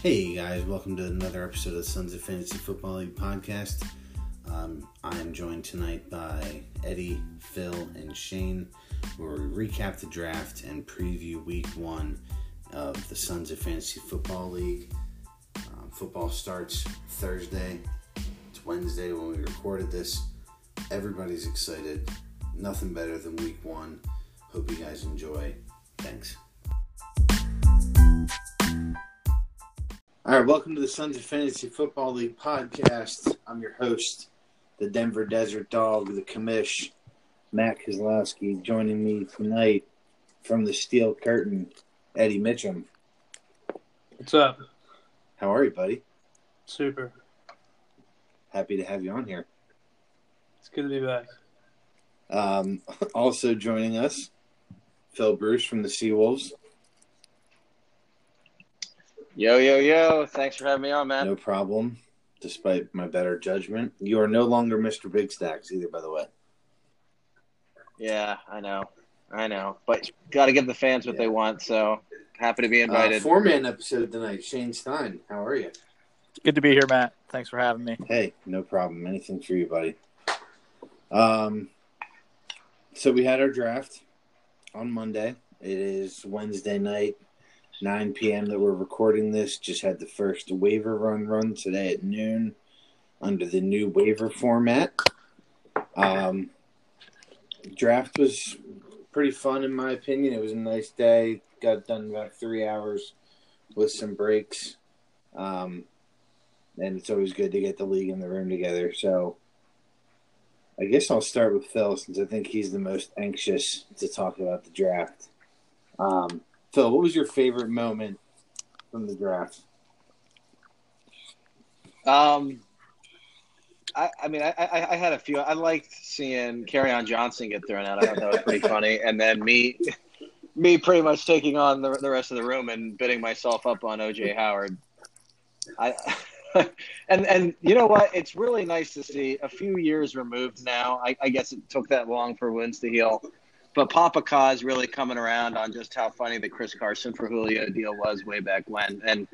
Hey guys, welcome to another episode of Sons of Fantasy Football League podcast. I'm joined tonight by Eddie, Phil, and Shane, where we recap the draft and preview week one of the Sons of Fantasy Football League. Football starts Thursday. It's Wednesday when we recorded this. Everybody's excited. Nothing better than week one. Hope you guys enjoy. Thanks. All right, welcome to the Sons of Fantasy Football League podcast. I'm your host, the Denver Desert Dog, the commish, Matt Kozlowski. Joining me tonight from the Steel Curtain, Eddie Mitchum. What's up? How are you, buddy? Super. Happy to have you on here. It's good to be back. Also joining us, Phil Bruce from the Seawolves. Yo. Thanks for having me on, man. No problem. Despite my better judgment. You are no longer Mr. Big Stacks either, by the way. Yeah, I know. But got to give the fans what they want, so happy to be invited. Four-man episode tonight. Shane Stein, how are you? Good to be here, Matt. Thanks for having me. Hey, no problem. Anything for you, buddy. So we had our draft on Monday. It is Wednesday night. 9 p.m. that we're recording this. Just had the first waiver run today at noon under the new waiver format. Draft was pretty fun in my opinion. It was a nice day. Got done about 3 hours with some breaks. And it's always good to get the league in the room together. So I guess I'll start with Phil since I think he's the most anxious to talk about the draft. Phil, what was your favorite moment from the draft? I had a few. I liked seeing Kerryon Johnson get thrown out. I thought that was pretty funny. And then me pretty much taking on the rest of the room and bidding myself up on O. J. Howard. And you know what? It's really nice to see. A few years removed now. I guess it took that long for wounds to heal. But Papa Kaz really coming around on just how funny the Chris Carson for Julio deal was way back when. And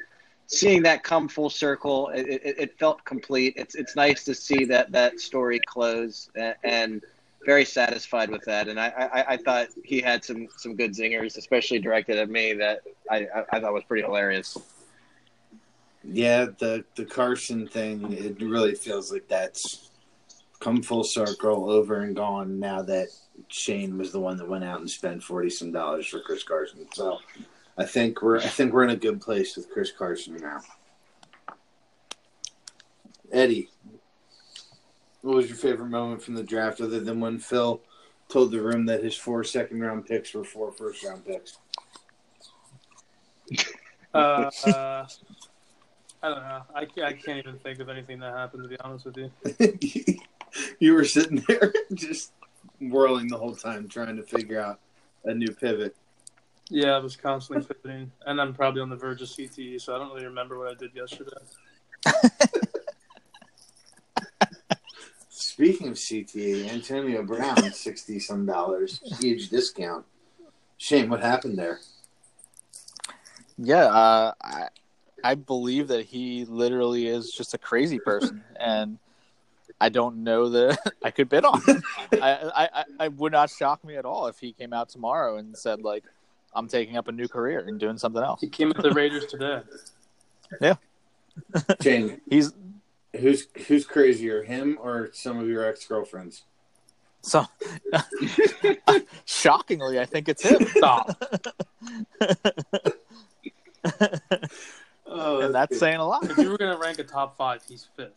seeing that come full circle, it felt complete. It's nice to see that story close and very satisfied with that. And I thought he had some good zingers, especially directed at me, that I thought was pretty hilarious. Yeah, the Carson thing, it really feels like that's come full circle, over and gone now that Shane was the one that went out and spent $40-some for Chris Carson. So I think we're in a good place with Chris Carson now. Eddie, what was your favorite moment from the draft other than when Phil told the room that his 4 second-round picks were 4 first-round picks? I don't know. I can't even think of anything that happened, to be honest with you. You were sitting there just whirling the whole time, trying to figure out a new pivot. Yeah, I was constantly pivoting, and I'm probably on the verge of CTE, so I don't really remember what I did yesterday. Speaking of CTE, Antonio Brown, $60-some, huge discount. Shane, what happened there? Yeah, I believe that he literally is just a crazy person, and I don't know that I could bid on him. I would not shock me at all if he came out tomorrow and said, like, I'm taking up a new career and doing something else. He came at the Raiders today. Yeah. Shane, who's crazier, him or some of your ex-girlfriends? So, shockingly, I think it's him. Stop. And that's saying a lot. If you were going to rank a top 5, he's 5th.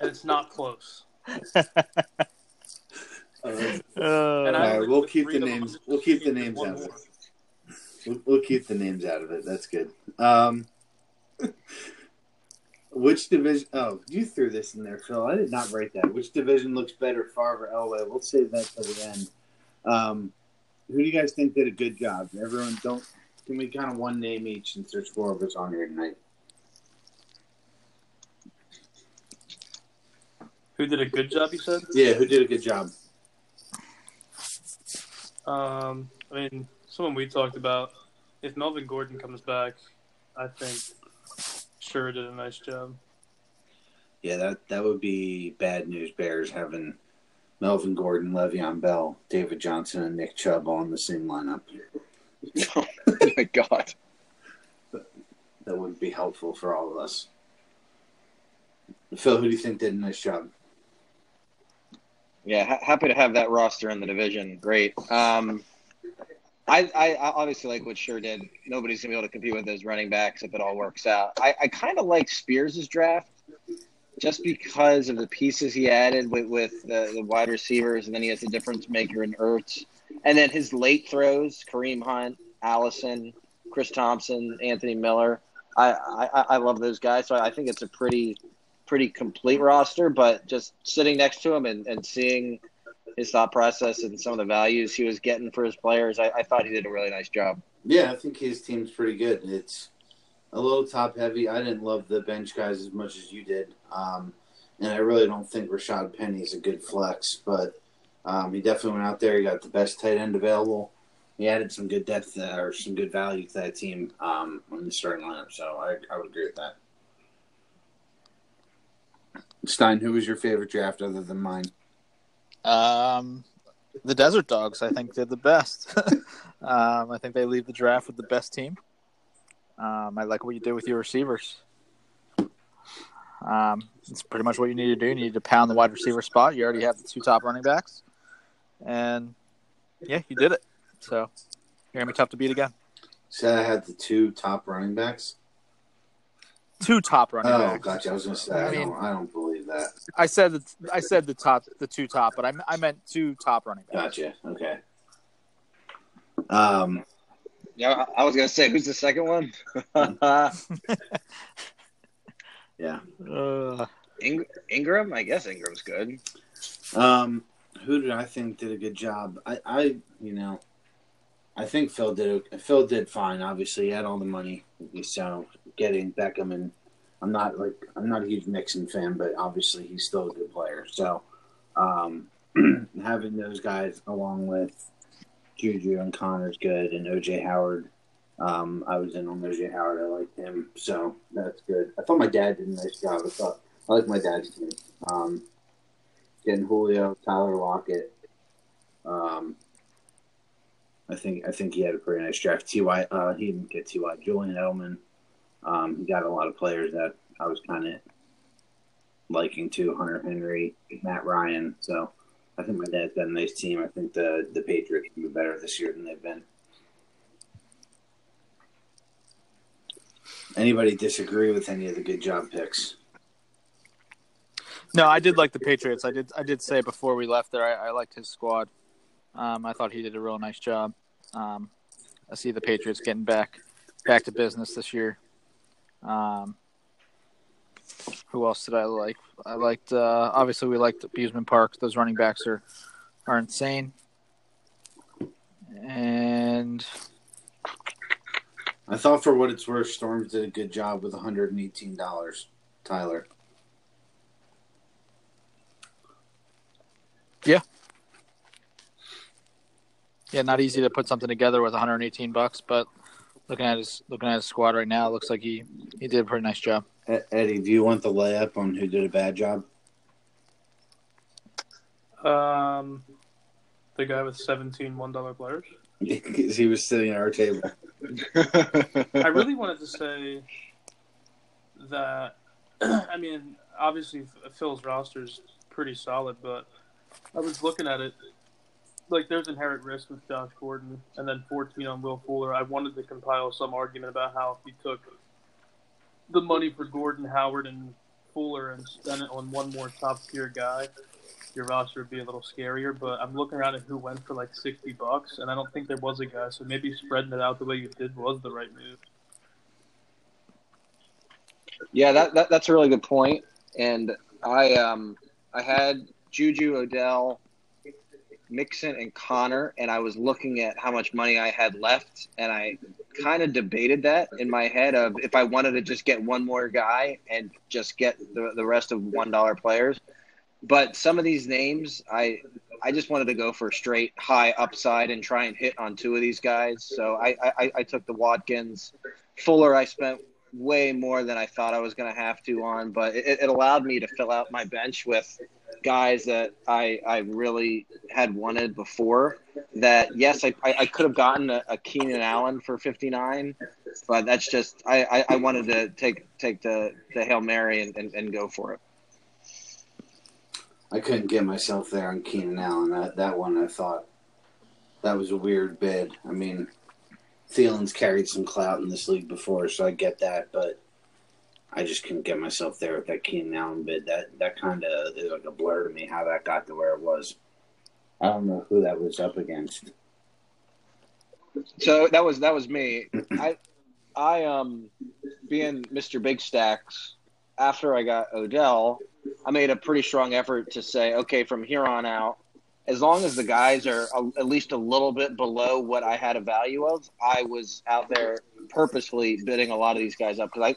It's not close. We'll keep the names. We'll keep the names out of it. We'll keep the names out of it. That's good. Which division? Oh, you threw this in there, Phil. I did not write that. Which division looks better, Favre or Elway? We'll save that till the end. Who do you guys think did a good job? Everyone, can we kind of one name each since there's 4 of us on here tonight? Who did a good job, you said? Yeah, who did a good job? I mean, someone we talked about, if Melvin Gordon comes back, I think sure did a nice job. Yeah, that would be bad news, Bears, having Melvin Gordon, Le'Veon Bell, David Johnson, and Nick Chubb all in the same lineup. Oh, my God. That wouldn't be helpful for all of us. Phil, who do you think did a nice job? Yeah, happy to have that roster in the division. Great. I obviously like what Sure did. Nobody's going to be able to compete with those running backs if it all works out. I kind of like Spears' draft just because of the pieces he added with the wide receivers, and then he has a difference maker in Ertz. And then his late throws, Kareem Hunt, Allison, Chris Thompson, Anthony Miller. I love those guys, so I think it's a pretty complete roster, but just sitting next to him and seeing his thought process and some of the values he was getting for his players, I thought he did a really nice job. Yeah, I think his team's pretty good. It's a little top-heavy. I didn't love the bench guys as much as you did, and I really don't think Rashad Penny is a good flex, but he definitely went out there. He got the best tight end available. He added some good depth or some good value to that team on the starting lineup, so I would agree with that. Stein, who was your favorite draft other than mine? The Desert Dogs, I think, did the best. I think they leave the draft with the best team. I like what you did with your receivers. It's pretty much what you need to do. You need to pound the wide receiver spot. You already have the two top running backs. And, yeah, you did it. So, you're going to be tough to beat again. Said I had the two top running backs? Two top running backs. Oh, gotcha. I was going to say, I don't believe that. I said the two top, but I meant two top running backs. Gotcha. Okay. Yeah, I was going to say, who's the second one? Yeah. Ingram? I guess Ingram's good. Who did I think did a good job? I think Phil did fine. Obviously, he had all the money, so getting Beckham, and I'm not a huge Mixon fan, but obviously he's still a good player. So having those guys along with Juju and Connor is good, and O. J. Howard. I was in on O. J. Howard. I liked him, so that's good. I thought my dad did a nice job. I like my dad's team. Getting Julio, Tyler Lockett. I think he had a pretty nice draft. He didn't get T.Y. Julian Edelman. He got a lot of players that I was kind of liking too. Hunter Henry, Matt Ryan. So I think my dad's got a nice team. I think the Patriots will be better this year than they've been. Anybody disagree with any of the good job picks? No, I did like the Patriots. I did say before we left there, I liked his squad. I thought he did a real nice job. I see the Patriots getting back to business this year. Who else did I like? I liked obviously we liked Abusement Park. Those running backs are insane. And I thought for what it's worth, Storms did a good job with $118, Tyler. Yeah. Yeah, not easy to put something together with $118, but looking at his squad right now, it looks like he did a pretty nice job. Eddie, do you want the layup on who did a bad job? The guy with 17 $1 players. Because he was sitting at our table. I really wanted to say that. I mean, obviously Phil's roster is pretty solid, but I was looking at it. Like, there's inherent risk with Josh Gordon, and then 14 on Will Fuller. I wanted to compile some argument about how if he took the money for Gordon, Howard, and Fuller and spent it on one more top-tier guy, your roster would be a little scarier. But I'm looking around at who went for, like, $60, and I don't think there was a guy. So maybe spreading it out the way you did was the right move. Yeah, that's a really good point. And I had Juju, Odell, Mixon, and Connor, and I was looking at how much money I had left, and I kind of debated that in my head of if I wanted to just get one more guy and just get the rest of $1 players. But some of these names, I just wanted to go for straight high upside and try and hit on two of these guys. So I took the Watkins. Fuller I spent way more than I thought I was going to have to on, but it allowed me to fill out my bench with guys that I really had wanted before. That, yes, I could have gotten a Keenan Allen for 59, but that's just I wanted to take the Hail Mary and go for it. I couldn't get myself there on Keenan Allen. That one I thought that was a weird bid. I mean, Thielen's carried some clout in this league before, so I get that, but I just couldn't get myself there with that Keenan Allen bid. That kind of is like a blur to me how that got to where it was. I don't know who that was up against. So that was me. I being Mr. Big Stacks, after I got Odell, I made a pretty strong effort to say, okay, from here on out, as long as the guys are at least a little bit below what I had a value of, I was out there purposefully bidding a lot of these guys up because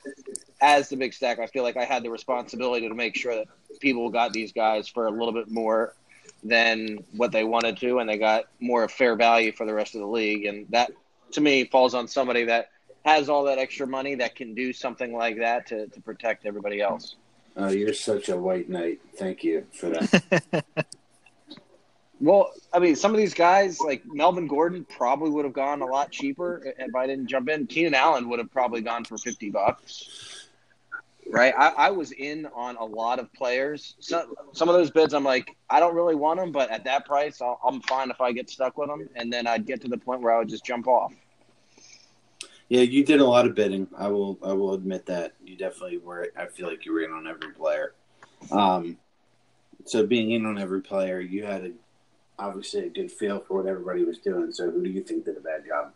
as the big stack, I feel like I had the responsibility to make sure that people got these guys for a little bit more than what they wanted to, and they got more of fair value for the rest of the league. And that, to me, falls on somebody that has all that extra money that can do something like that to protect everybody else. Oh, you're such a white knight. Thank you for that. Well, I mean, some of these guys, like Melvin Gordon, probably would have gone a lot cheaper if I didn't jump in. Keenan Allen would have probably gone for $50, right? I was in on a lot of players. Some of those bids, I'm like, I don't really want them, but at that price, I'm fine if I get stuck with them. And then I'd get to the point where I would just jump off. Yeah, you did a lot of bidding. I will admit that. You definitely were. I feel like you were in on every player. So being in on every player, you had obviously a good feel for what everybody was doing. So who do you think did a bad job?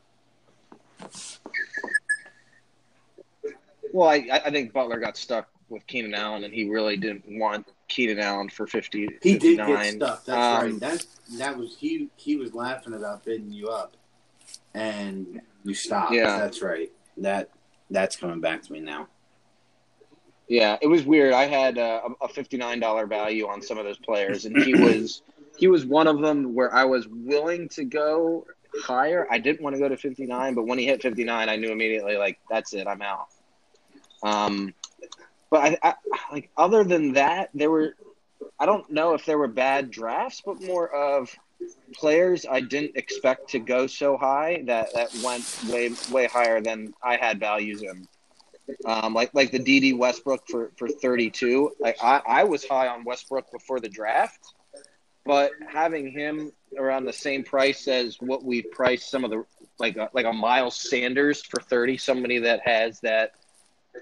Well, I think Butler got stuck with Keenan Allen, and he really didn't want Keenan Allen for 50. He 59. Did get stuck. That's right. That was he was laughing about bidding you up, and you stopped. Yeah, that's right. That's coming back to me now. Yeah, it was weird. I had a $59 value on some of those players, and he was. He was one of them where I was willing to go higher. I didn't want to go to 59, but when he hit 59, I knew immediately, like, that's it, I'm out. But I other than that, I don't know if there were bad drafts, but more of players I didn't expect to go so high that went way higher than I had values in. Like the D.D. Westbrook for 32. Like I was high on Westbrook before the draft. But having him around the same price as what we priced some of the like a Miles Sanders for 30, somebody that has that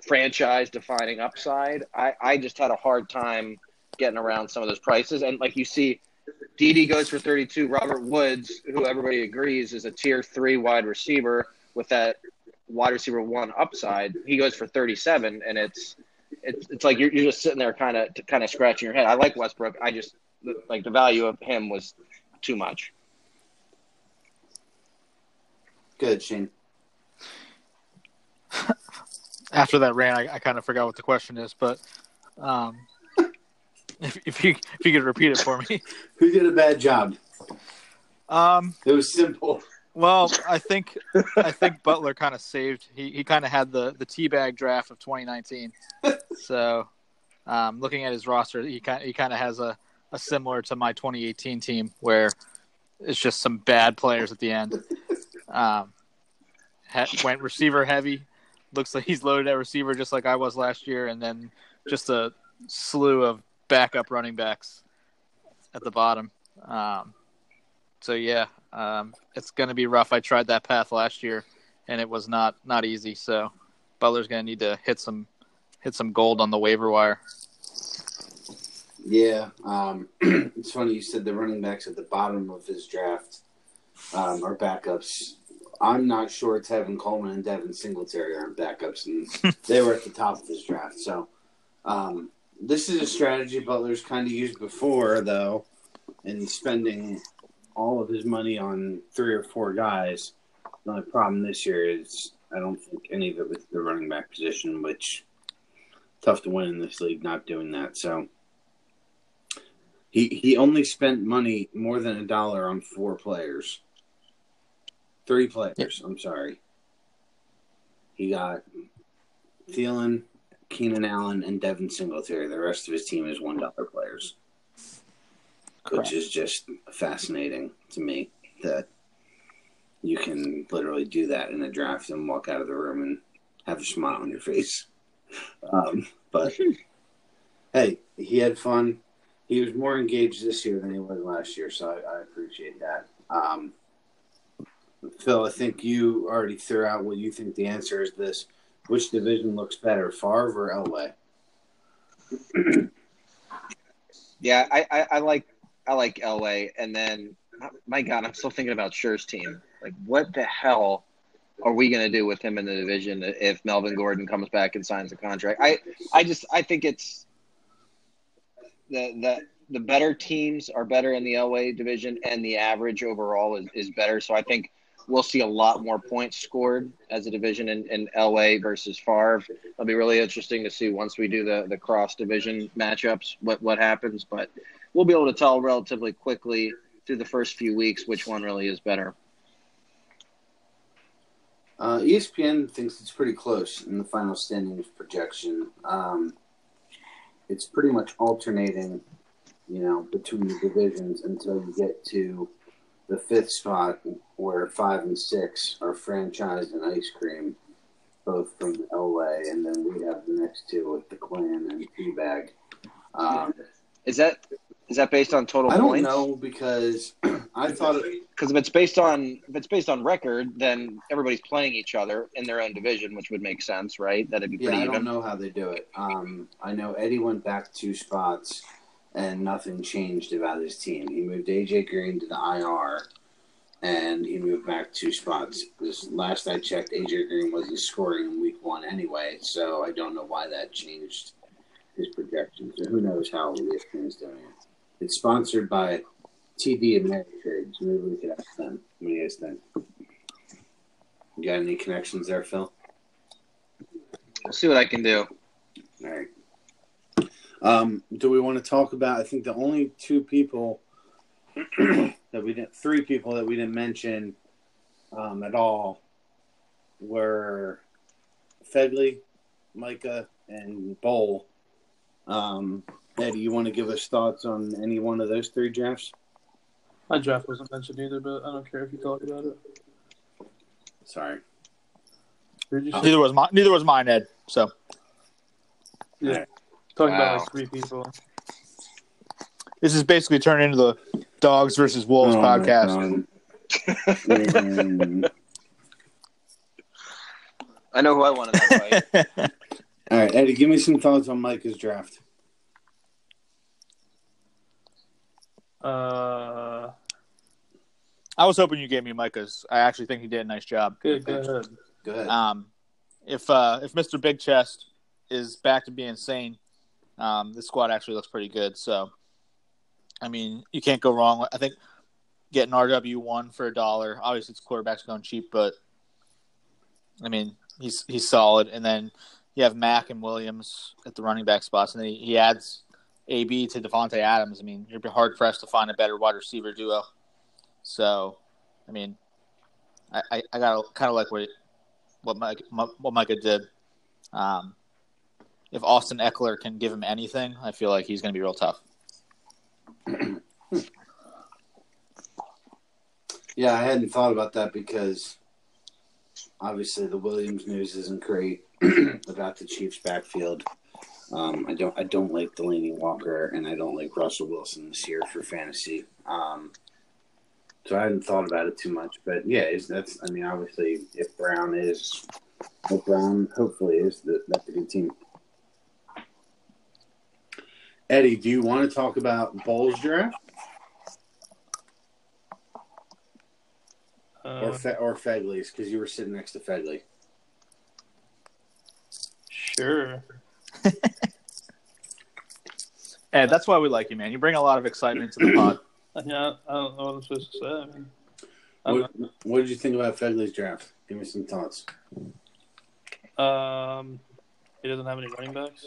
franchise-defining upside, I just had a hard time getting around some of those prices. And like you see, Dede goes for 32. Robert Woods, who everybody agrees is a tier 3 wide receiver with that wide receiver 1 upside, he goes for 37, and it's like you're just sitting there kind of scratching your head. I like Westbrook. I just like the value of him was too much. Good, Shane. After that rant, I kind of forgot what the question is, but if you could repeat it for me. Who did a bad job? It was simple. Well, I think Butler kind of saved. He kind of had the teabag draft of 2019. So looking at his roster, he kind of has a similar to my 2018 team where it's just some bad players at the end. Went receiver heavy. Looks like he's loaded at receiver just like I was last year, and then just a slew of backup running backs at the bottom. So, it's going to be rough. I tried that path last year, and it was not easy. So Butler's going to need to hit some gold on the waiver wire. Yeah, it's funny you said the running backs at the bottom of his draft are backups. I'm not sure Tevin Coleman and Devin Singletary aren't backups, and they were at the top of his draft. So this is a strategy Butler's kind of used before, though, in spending all of his money on 3 or 4 guys. The only problem this year is I don't think any of it was the running back position, which tough to win in this league not doing that, so... He only spent money more than $1 on 4 players. 3 players, yep. I'm sorry. He got Thielen, Keenan Allen, and Devin Singletary. The rest of his team is $1 players, which is just fascinating to me that you can literally do that in a draft and walk out of the room and have a smile on your face. But, hey, he had fun. He was more engaged this year than he was last year, so I appreciate that. Phil, I think you already threw out what you think the answer is this. Which division looks better, Favre or Elway? Yeah, I like Elway. And then, my God, I'm still thinking about Scher's team. Like, what the hell are we going to do with him in the division if Melvin Gordon comes back and signs a contract? I think it's the better teams are better in the Elway division, and the average overall is better. So I think we'll see a lot more points scored as a division in Elway versus Favre. It'll be really interesting to see once we do the cross-division matchups what happens. But we'll be able to tell relatively quickly through the first few weeks which one really is better. ESPN thinks it's pretty close in the final standings projection. It's pretty much alternating, between the divisions until you get to the fifth spot where 5 and 6 are franchised and ice cream, both from Elway, and then we have the next two with the Clan and Teabag. Is that based on total points? I don't know because I thought because if it's based on record, then everybody's playing each other in their own division, which would make sense, right? That'd be pretty even. I don't know how they do it. I know Eddie went back 2 spots, and nothing changed about his team. He moved A.J. Green to the IR, and he moved back 2 spots. This last I checked, A.J. Green wasn't scoring in week 1 anyway, so I don't know why that changed his projections. So who knows how the ESPN is doing it. It's sponsored by TD Ameritrade. Maybe we could ask them. What do you guys think? You got any connections there, Phil? I'll see what I can do. All right. Do we want to talk about? I think the only 2 people that we didn't, 3 people that we didn't mention at all were Fegley, Micah, and Boal. Eddie, you want to give us thoughts on any one of those 3 drafts? My draft wasn't mentioned either, but I don't care if you talk about it. Sorry. Neither was mine, Ed. So. Yeah. Talking about like 3 people. This is basically turned into the Dogs versus Wolves podcast. I know who I wanted to fight. All right, Eddie, give me some thoughts on Micah's draft. I was hoping you gave me Micah's. I actually think he did a nice job. Good. If Mr. Big Chest is back to being sane, the squad actually looks pretty good. So, I mean, you can't go wrong. I think getting RW1 for $1. Obviously, it's quarterbacks going cheap, but I mean, he's solid. And then you have Mack and Williams at the running back spots, and then he adds AB to Devontae Adams. I mean, you'd be hard pressed to find a better wide receiver duo. So, I mean, I gotta kind of like what Micah did. If Austin Eckler can give him anything, I feel like he's going to be real tough. Yeah, I hadn't thought about that because obviously the Williams news isn't great about the Chiefs' backfield. I don't like Delaney Walker, and I don't like Russell Wilson this year for fantasy. So I hadn't thought about it too much, but yeah, obviously if Brown hopefully is that's a good team. Eddie, do you want to talk about Boal's draft or Fegley's? Because you were sitting next to Fegley. Sure. Ed, that's why we like you, man. You bring a lot of excitement to the pod. Yeah, I don't know what I'm supposed to say. I mean, what did you think about Fegley's draft? Give me some thoughts. He doesn't have any running backs.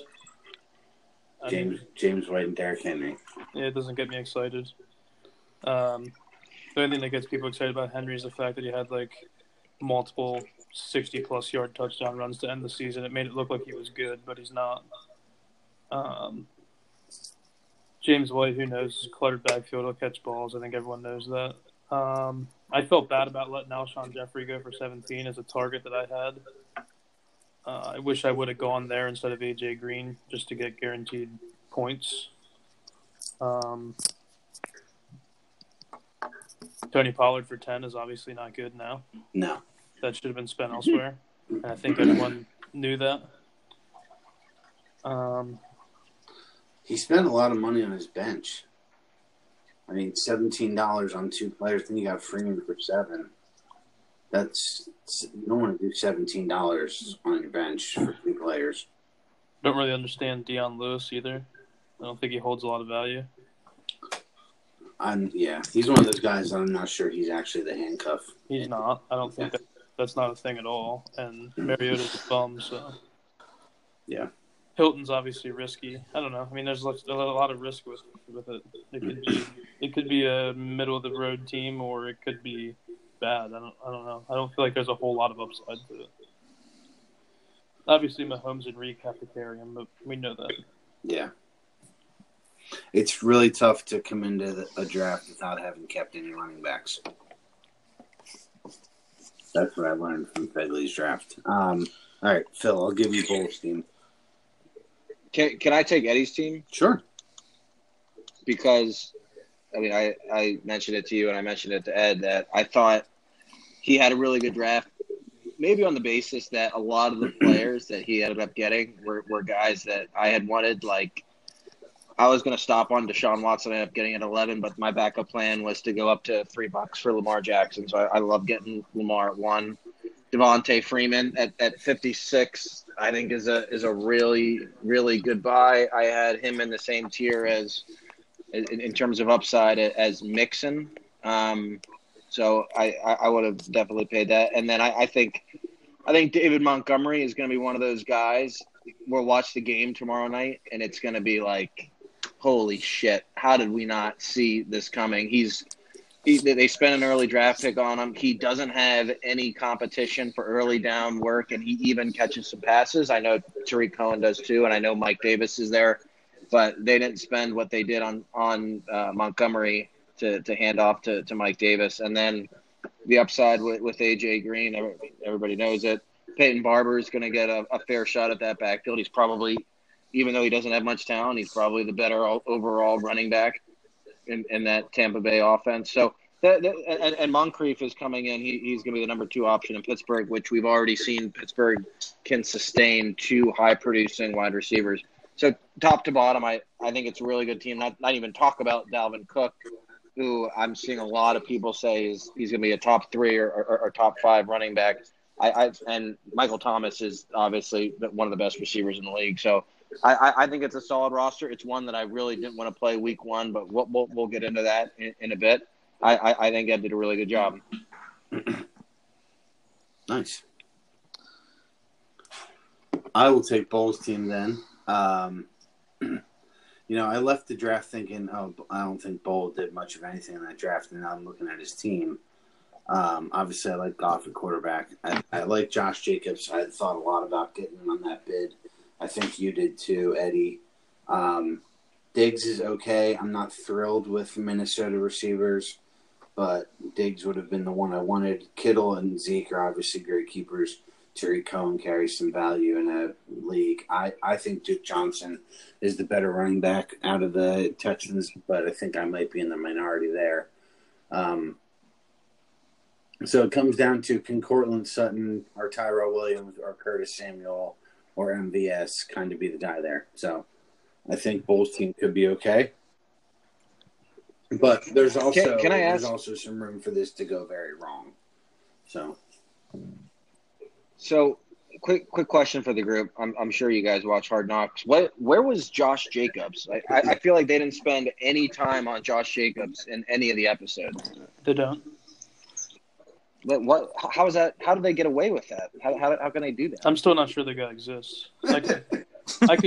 James White and Derrick Henry. Yeah, it doesn't get me excited. The only thing that gets people excited about Henry is the fact that he had, like, multiple 60-plus yard touchdown runs to end the season. It made it look like he was good, but he's not. James White, who knows, is cluttered backfield. He'll catch balls. I think everyone knows that. I felt bad about letting Alshon Jeffrey go for 17 as a target that I had. I wish I would have gone there instead of A.J. Green just to get guaranteed points. Tony Pollard for 10 is obviously not good now. No. That should have been spent elsewhere. And I think everyone knew that. He spent a lot of money on his bench. I mean, $17 on two players. Then you got Freeman for $7. That's, you don't want to do $17 on your bench for two players. Don't really understand Deion Lewis either. I don't think he holds a lot of value. Yeah, he's one of those guys that I'm not sure he's actually the handcuff. He's not. I don't think that's not a thing at all. And Mariota's a bum, so. Yeah. Hilton's obviously risky. I don't know. I mean, there's a lot of risk with it. It could be a middle-of-the-road team, or it could be bad. I don't know. I don't feel like there's a whole lot of upside to it. Obviously, Mahomes and Reek have to carry him, but we know that. Yeah. It's really tough to come into a draft without having kept any running backs. That's what I learned from Fegley's draft. All right, Phil, I'll give you Boal's team. Can I take Eddie's team? Sure. Because, I mean, I mentioned it to you and I mentioned it to Ed that I thought he had a really good draft, maybe on the basis that a lot of the players that he ended up getting were guys that I had wanted. Like, I was going to stop on Deshaun Watson. I ended up getting at 11, but my backup plan was to go up to $3 for Lamar Jackson. So I love getting Lamar at 1. Devontae Freeman at 56, I think is a really, really good buy. I had him in the same tier as, in terms of upside, as Mixon. So I would have definitely paid that. And then I think David Montgomery is going to be one of those guys. We'll watch the game tomorrow night, and it's going to be like, holy shit, how did we not see this coming? They spent an early draft pick on him. He doesn't have any competition for early down work, and he even catches some passes. I know Tariq Cohen does too, and I know Mike Davis is there, but they didn't spend what they did on Montgomery to hand off to Mike Davis. And then the upside with A.J. Green, everybody knows it. Peyton Barber is going to get a fair shot at that backfield. He's probably, even though he doesn't have much talent, he's probably the better overall running back in that Tampa Bay offense. So and Moncrief is coming in. He's going to be the number 2 option in Pittsburgh, which we've already seen Pittsburgh can sustain 2 high-producing wide receivers. So top to bottom, I think it's a really good team. Not even talk about Dalvin Cook, who I'm seeing a lot of people say he's going to be a top 3 or top 5 running back. And Michael Thomas is obviously one of the best receivers in the league. So I think it's a solid roster. It's one that I really didn't want to play week 1, but we'll get into that in a bit. I think Ed did a really good job. Nice. I will take Boal's team then. I left the draft thinking, oh, I don't think Boal did much of anything in that draft, and now I'm looking at his team. Obviously, I like Goff at quarterback. I like Josh Jacobs. I thought a lot about getting him on that bid. I think you did too, Eddie. Diggs is okay. I'm not thrilled with Minnesota receivers, but Diggs would have been the one I wanted. Kittle and Zeke are obviously great keepers. Tariq Cohen carries some value in a league. I think Duke Johnson is the better running back out of the Texans, but I think I might be in the minority there. So it comes down to, can Courtland Sutton or Tyrell Williams or Curtis Samuel or MVS kind of be the guy there? So I think Boal's team could be okay. But there's also there's also some room for this to go very wrong. So quick question for the group. I'm sure you guys watch Hard Knocks. Where was Josh Jacobs? I feel like they didn't spend any time on Josh Jacobs in any of the episodes. They don't. But what? How is that? How do they get away with that? How can they do that? I'm still not sure the guy exists. I could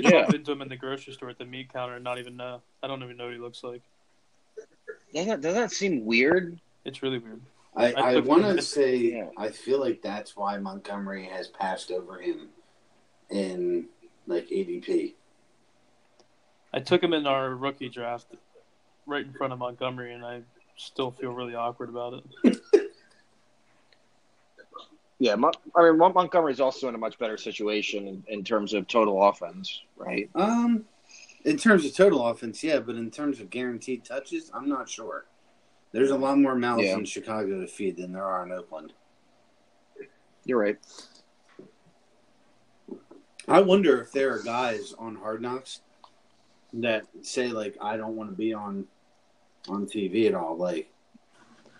jump into him in the grocery store at the meat counter and not even know. I don't even know what he looks like. Doesn't that seem weird? It's really weird. I want to say I feel like that's why Montgomery has passed over him in, like, ADP. I took him in our rookie draft right in front of Montgomery, and I still feel really awkward about it. Yeah, I mean, Montgomery's also in a much better situation in terms of total offense, right? In terms of total offense, yeah, but in terms of guaranteed touches, I'm not sure. There's a lot more mouths in Chicago to feed than there are in Oakland. You're right. I wonder if there are guys on Hard Knocks that say, like, I don't want to be on TV at all. Like,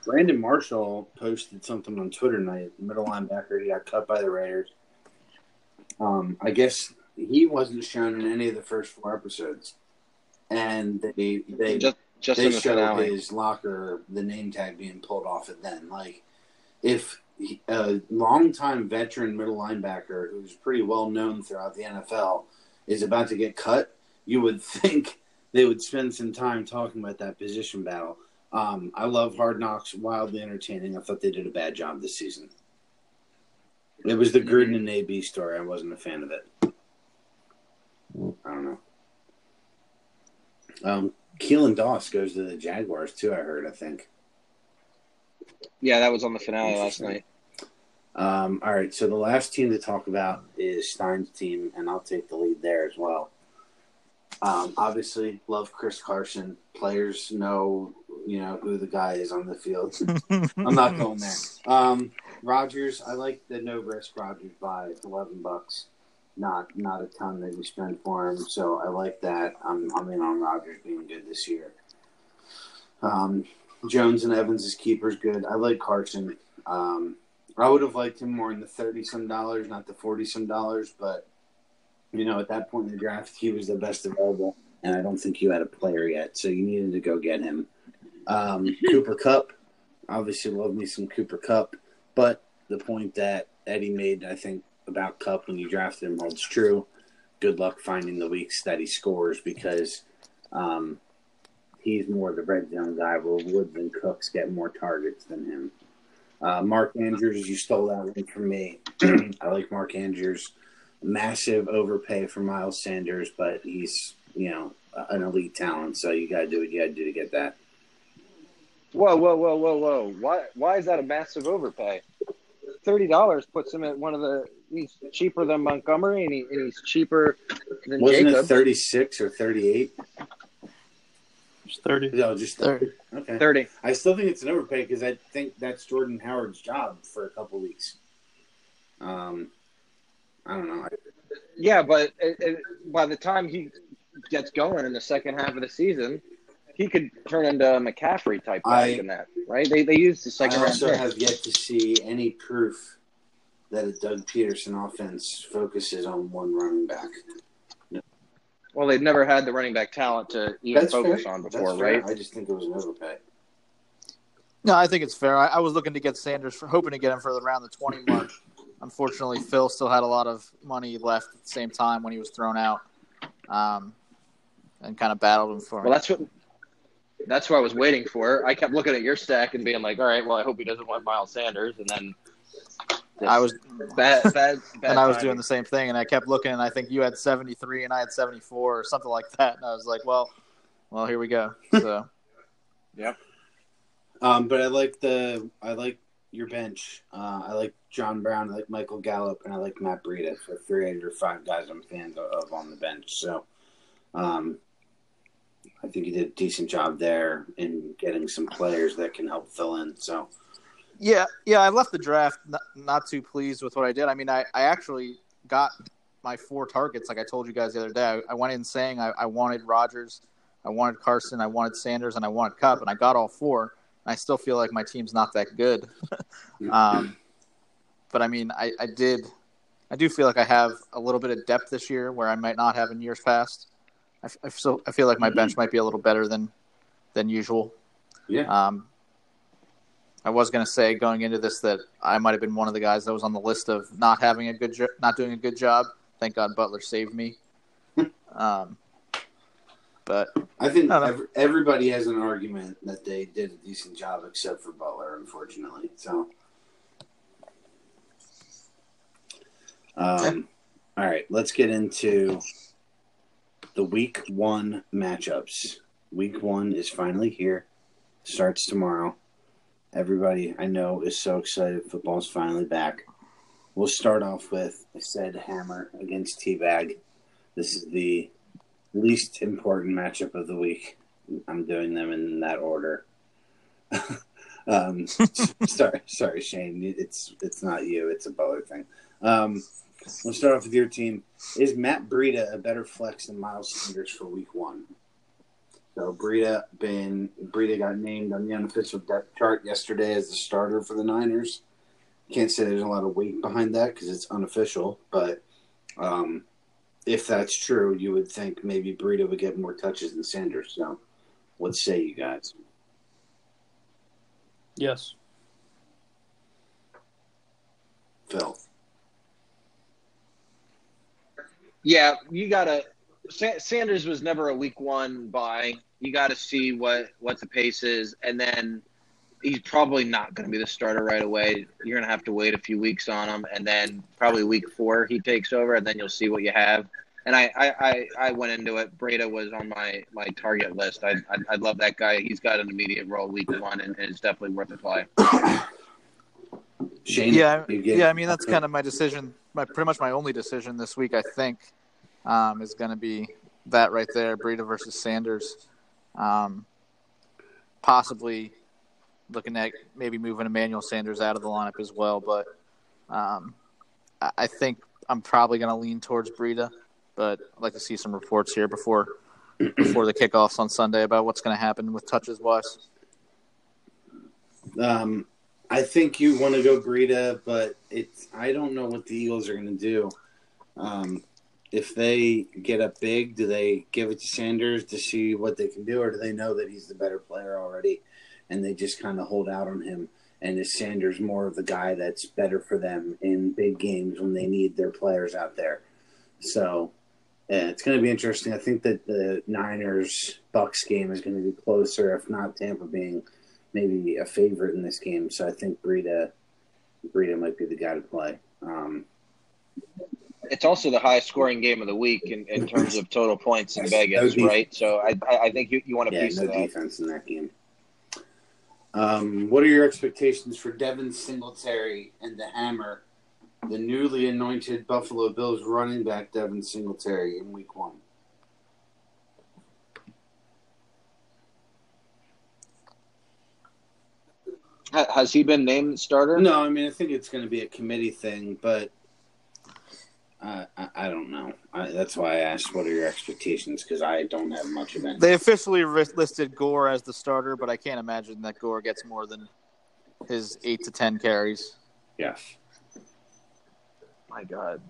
Brandon Marshall posted something on Twitter tonight, middle linebacker. He got cut by the Raiders. I guess he wasn't shown in any of the first four episodes. And they showed his locker, the name tag being pulled off it then. Like, if a longtime veteran middle linebacker who's pretty well known throughout the NFL is about to get cut, you would think they would spend some time talking about that position battle. I love Hard Knocks, wildly entertaining. I thought they did a bad job this season. It was the Gruden and AB story. I wasn't a fan of it. I don't know. Keelan Doss goes to the Jaguars, too, I heard, I think. Yeah, that was on the finale last night. All right, so the last team to talk about is Stein's team, and I'll take the lead there as well. Obviously, love Chris Carson. Players know, you know, who the guy is on the field. I'm not going there. Rodgers, I like the no-risk Rodgers buy. It's $11. Not a ton that we spent for him, so I like that. I'm in on Rodgers being good this year. Jones and Evans' keeper's good. I like Carson. I would have liked him more in the $30-some, not the $40-some, but, you know, at that point in the draft, he was the best available, and I don't think you had a player yet, so you needed to go get him. Cooper Kupp, obviously love me some Cooper Kupp, but the point that Eddie made, I think, about Kupp when you drafted him holds true. Good luck finding the weeks that he scores because he's more the red zone guy. Will Woods and Cooks get more targets than him? Mark Andrews, you stole that one from me. I like Mark Andrews. Massive overpay for Miles Sanders, but he's, you know, an elite talent, so you got to do what you got to do to get that. Whoa. Why is that a massive overpay? $30 puts him at one of the – he's cheaper than Montgomery, and he's cheaper than Jacob. Wasn't it 36 or 38? It's 30. No, just 30. Okay. 30. I still think it's an overpay because I think that's Jordan Howard's job for a couple weeks. I don't know. Yeah, but by the time he gets going in the second half of the season – he could turn into a McCaffrey type guy in that, right? They used the second round. I also have yet to see any proof that a Doug Peterson offense focuses on one running back. No. Well, they've never had the running back talent to even focus on before, right? I just think it was an overpay. No, I think it's fair. I was looking to get Sanders, hoping to get him for around the 20 mark. Unfortunately, Phil still had a lot of money left at the same time when he was thrown out, and kind of battled him for it. Well, that's what I was waiting for. I kept looking at your stack and being like, all right, well, I hope he doesn't want Miles Sanders. And then I was bad and I was doing the same thing, and I kept looking, and I think you had 73 and I had 74 or something like that. And I was like, well, here we go. So, yeah. But I like your bench. I like John Brown. I like Michael Gallup, and I like Matt Breida for 3 out of 5 guys I'm fans of on the bench. So, I think he did a decent job there in getting some players that can help fill in. So, yeah, I left the draft not too pleased with what I did. I mean, I actually got my 4 targets, like I told you guys the other day. I went in saying I wanted Rodgers, I wanted Carson, I wanted Sanders, and I wanted Kupp, and I got all 4. And I still feel like my team's not that good. But, I mean, I do feel like I have a little bit of depth this year where I might not have in years past. I feel like my bench might be a little better than usual. Yeah. I was going to say going into this that I might have been one of the guys that was on the list of not doing a good job. Thank God Butler saved me. But I think everybody has an argument that they did a decent job except for Butler, unfortunately. So, all right, let's get into the Week 1 matchups. Week 1 is finally here. Starts tomorrow. Everybody I know is so excited. Football's finally back. We'll start off with said Hammer against Teabag. This is the least important matchup of the week. I'm doing them in that order. Sorry, Shane. It's not you. It's a Butler thing. We'll start off with your team. Is Matt Breida a better flex than Miles Sanders for Week 1? So Breida got named on the unofficial depth chart yesterday as the starter for the Niners. Can't say there's a lot of weight behind that because it's unofficial, but if that's true, you would think maybe Breida would get more touches than Sanders. So, what say you guys? Yes. Phil. Yeah, you gotta. Sanders was never a Week 1 buy. You got to see what the pace is, and then he's probably not going to be the starter right away. You're going to have to wait a few weeks on him, and then probably Week 4 he takes over, and then you'll see what you have. And I went into it. Breida was on my target list. I love that guy. He's got an immediate role Week 1, and it's definitely worth a play. Shane, yeah. I mean, that's kind of my decision. Pretty much my only decision this week, I think. Is going to be that right there, Breida versus Sanders. Possibly looking at maybe moving Emmanuel Sanders out of the lineup as well, but I think I'm probably going to lean towards Breida, but I'd like to see some reports here before the kickoffs on Sunday about what's going to happen with touches-wise. I think you want to go Breida, but I don't know what the Eagles are going to do. If they get up big, do they give it to Sanders to see what they can do, or do they know that he's the better player already and they just kind of hold out on him? And is Sanders more of the guy that's better for them in big games when they need their players out there? So it's going to be interesting. I think that the Niners-Bucks game is going to be closer, if not Tampa being maybe a favorite in this game. So I think Breida might be the guy to play. It's also the highest-scoring game of the week in terms of total points in Vegas, right? So I think you want a piece of that. Yeah, no defense in that game. What are your expectations for Devin Singletary and the Hammer, the newly anointed Buffalo Bills running back Devin Singletary in Week 1? Has he been named starter? No, I mean, I think it's going to be a committee thing, but – I don't know. That's why I asked what are your expectations, because I don't have much of it. They officially listed Gore as the starter, but I can't imagine that Gore gets more than his 8 to 10 carries. Yes. My God.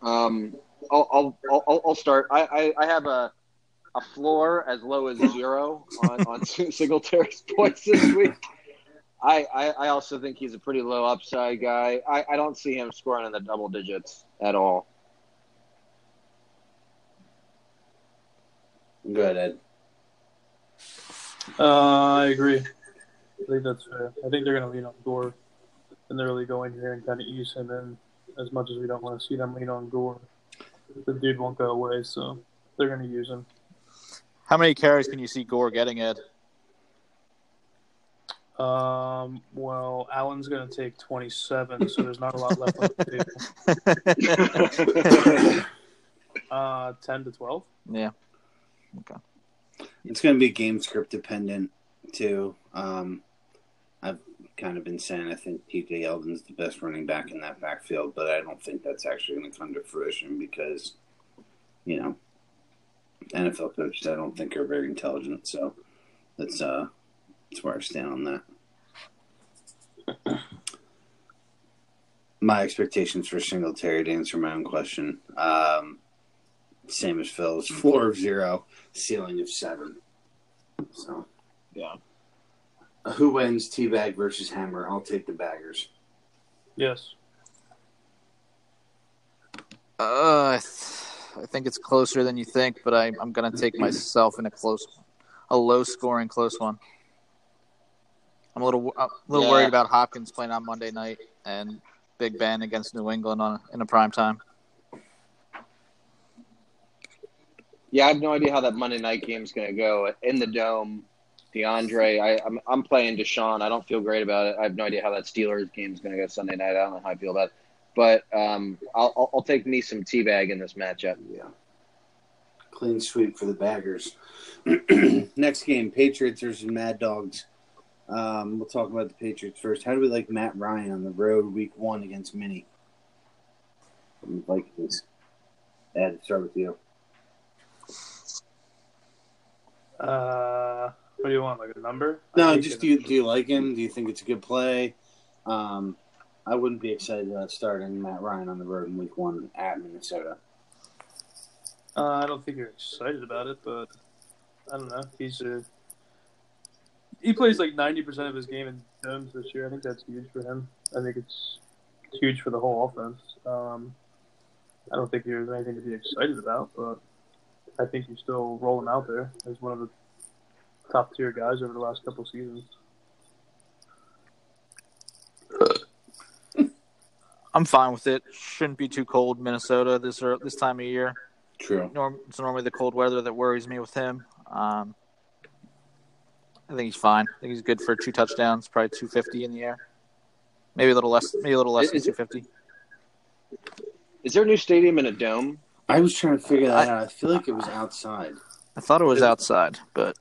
I'll start. I have a floor as low as 0 on Singletary's points this week. I also think he's a pretty low upside guy. I don't see him scoring in the double digits at all. Go ahead, Ed. I agree. I think that's fair. I think they're going to lean on Gore and they're really going here and kind of ease him in. As much as we don't want to see them lean on Gore, the dude won't go away, so they're going to use him. How many carries can you see Gore getting, Ed? Well, Allen's going to take 27, so there's not a lot left on the table. 10 to 12? Yeah. Okay. It's going to be game script dependent, too. I've kind of been saying I think T.J. Yeldon's the best running back in that backfield, but I don't think that's actually going to come to fruition because, you know, NFL coaches I don't think are very intelligent, so that's that's where I stand on that. My expectations for Singletary, to answer my own question, same as Phil's, floor of 0, ceiling of 7. So, yeah. Who wins Teabag versus Hammer? I'll take the baggers. Yes. I think it's closer than you think, but I'm going to take myself in a low-scoring close one. I'm a little worried about Hopkins playing on Monday night and Big Ben against New England in a prime time. Yeah, I have no idea how that Monday night game's going to go. In the Dome, DeAndre, I'm playing Deshaun. I don't feel great about it. I have no idea how that Steelers game's going to go Sunday night. I don't know how I feel about it. But I'll take me some teabag in this matchup. Yeah. Clean sweep for the Baggers. Next game, Patriots versus Mad Dogs. We'll talk about the Patriots first. How do we like Matt Ryan on the road week 1 against Minnie? We like this. Ed, start with you. What do you want, like a number? No, just do you like him? Do you think it's a good play? I wouldn't be excited about starting Matt Ryan on the road in week 1 at Minnesota. I don't think you're excited about it, but I don't know. He plays like 90% of his game in domes this year. I think that's huge for him. I think it's huge for the whole offense. I don't think there's anything to be excited about, but I think you still roll him out there as one of the top-tier guys over the last couple seasons. I'm fine with it. Shouldn't be too cold, Minnesota, this time of year. True. It's normally the cold weather that worries me with him. I think he's fine. I think he's good for 2 touchdowns, probably 250 in the air. Maybe a little less than 250. Is there a new stadium in a dome? I was trying to figure that out. I feel like it was outside. I thought it was outside, but...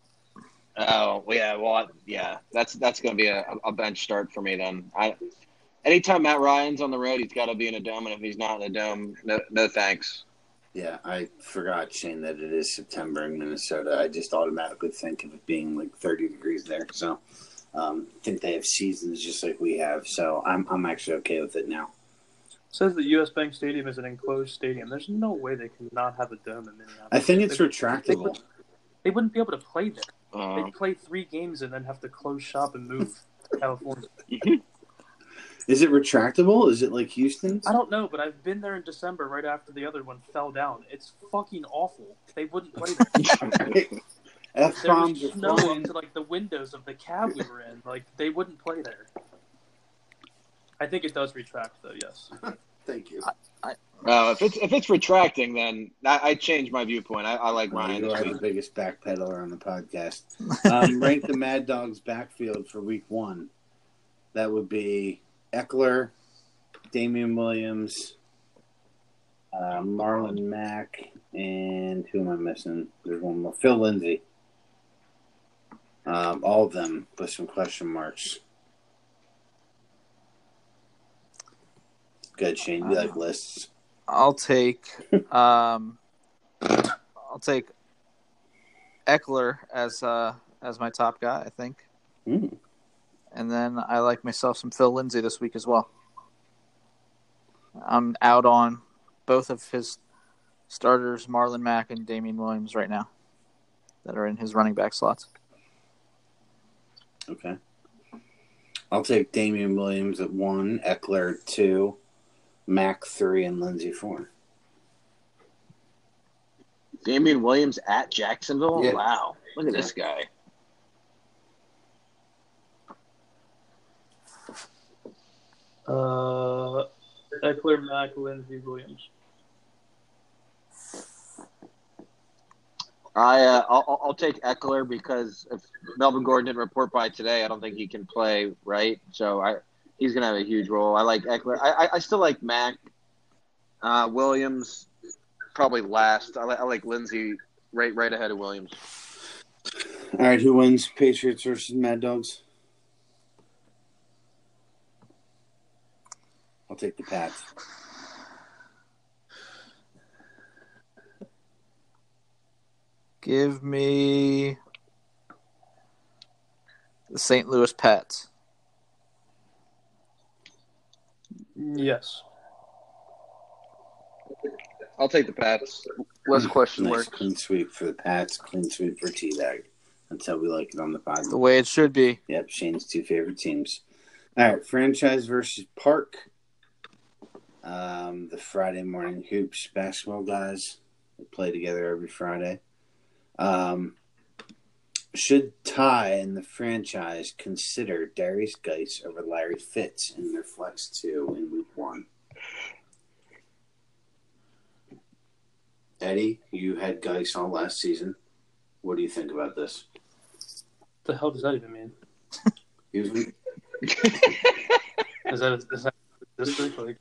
Oh, yeah. Well, yeah. That's going to be a bench start for me then. Anytime Matt Ryan's on the road, he's got to be in a dome, and if he's not in a dome, no thanks. Yeah, I forgot, Shane, that it is September in Minnesota. I just automatically think of it being like 30 degrees there. So I think they have seasons just like we have. So I'm actually okay with it now. It says the U.S. Bank Stadium is an enclosed stadium. There's no way they cannot have a dome in Minneapolis. I think it's retractable. They wouldn't be able to play there. They'd play 3 games and then have to close shop and move to California. Is it retractable? Is it like Houston's? I don't know, but I've been there in December right after the other one fell down. It's fucking awful. They wouldn't play there. F-bombs are snow up to like the windows of the cab we were in. Like they wouldn't play there. I think it does retract, though. Yes. Thank you. If it's retracting, then I change my viewpoint. I like Ryan. You are the biggest backpedaler on the podcast. Rank the Mad Dogs backfield for week 1. That would be Eckler, Damian Williams, Marlon Mack, and who am I missing? There's one more. Phil Lindsay. All of them with some question marks. Good, Shane. You like lists? I'll take Eckler as my top guy, I think. Mm. And then I like myself some Phil Lindsay this week as well. I'm out on both of his starters, Marlon Mack and Damian Williams, right now, that are in his running back slots. Okay. I'll take Damian Williams at 1, Eckler at 2, Mack 3, and Lindsay 4. Damian Williams at Jacksonville? Yeah. Wow. Look at this guy. Eckler, Mack, Lindsay, Williams. I'll take Eckler because if Melvin Gordon didn't report by today, I don't think he can play, right? So he's going to have a huge role. I like Eckler. I still like Mack. Williams probably last. I like Lindsay right ahead of Williams. All right, who wins? Patriots versus Mad Dogs? I'll take the Pats. Give me the St. Louis Pats. Yes. I'll take the Pats. Less question marks. Nice clean sweep for the Pats, clean sweep for Teabag. That's how we like it on the podcast. The way it should be. Yep, Shane's 2 favorite teams. All right, franchise versus park. The Friday morning hoops basketball guys. They play together every Friday. Should Ty and the franchise consider Darius Geis over Larry Fitz in their flex 2 in week 1? Eddie, you had Geis on last season. What do you think about this? What the hell does that even mean? Excuse me? Is that district? Like,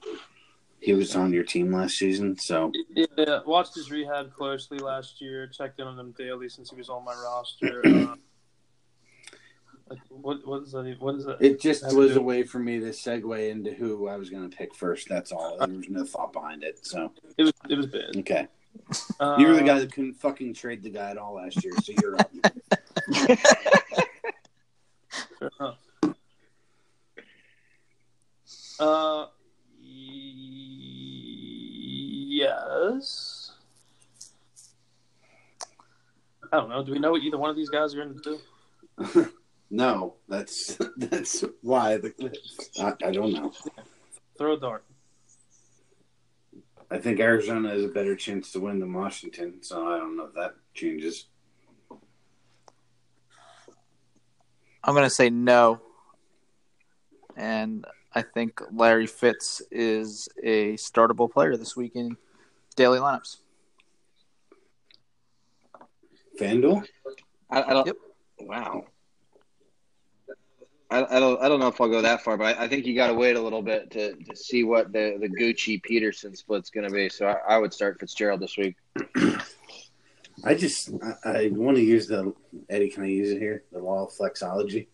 he was on your team last season, so... Yeah, watched his rehab closely last year, checked in on him daily since he was on my roster. What is that? It just was a way for me to segue into who I was going to pick first, that's all. There was no thought behind it, so... It was bad. Okay. You were the guy that couldn't fucking trade the guy at all last year, so you're up. Fair enough. Yes. I don't know. Do we know what either one of these guys are going to do? No, that's why. I don't know. Throw a dart. I think Arizona has a better chance to win than Washington, so I don't know if that changes. I'm going to say no. And I think Larry Fitz is a startable player this week in daily lineups. FanDuel? I don't. Yep. Wow. I don't know if I'll go that far, but I think you got to wait a little bit to see what the Gucci-Peterson split's going to be. So I would start Fitzgerald this week. I want to use Eddie, can I use it here? The law of flexology.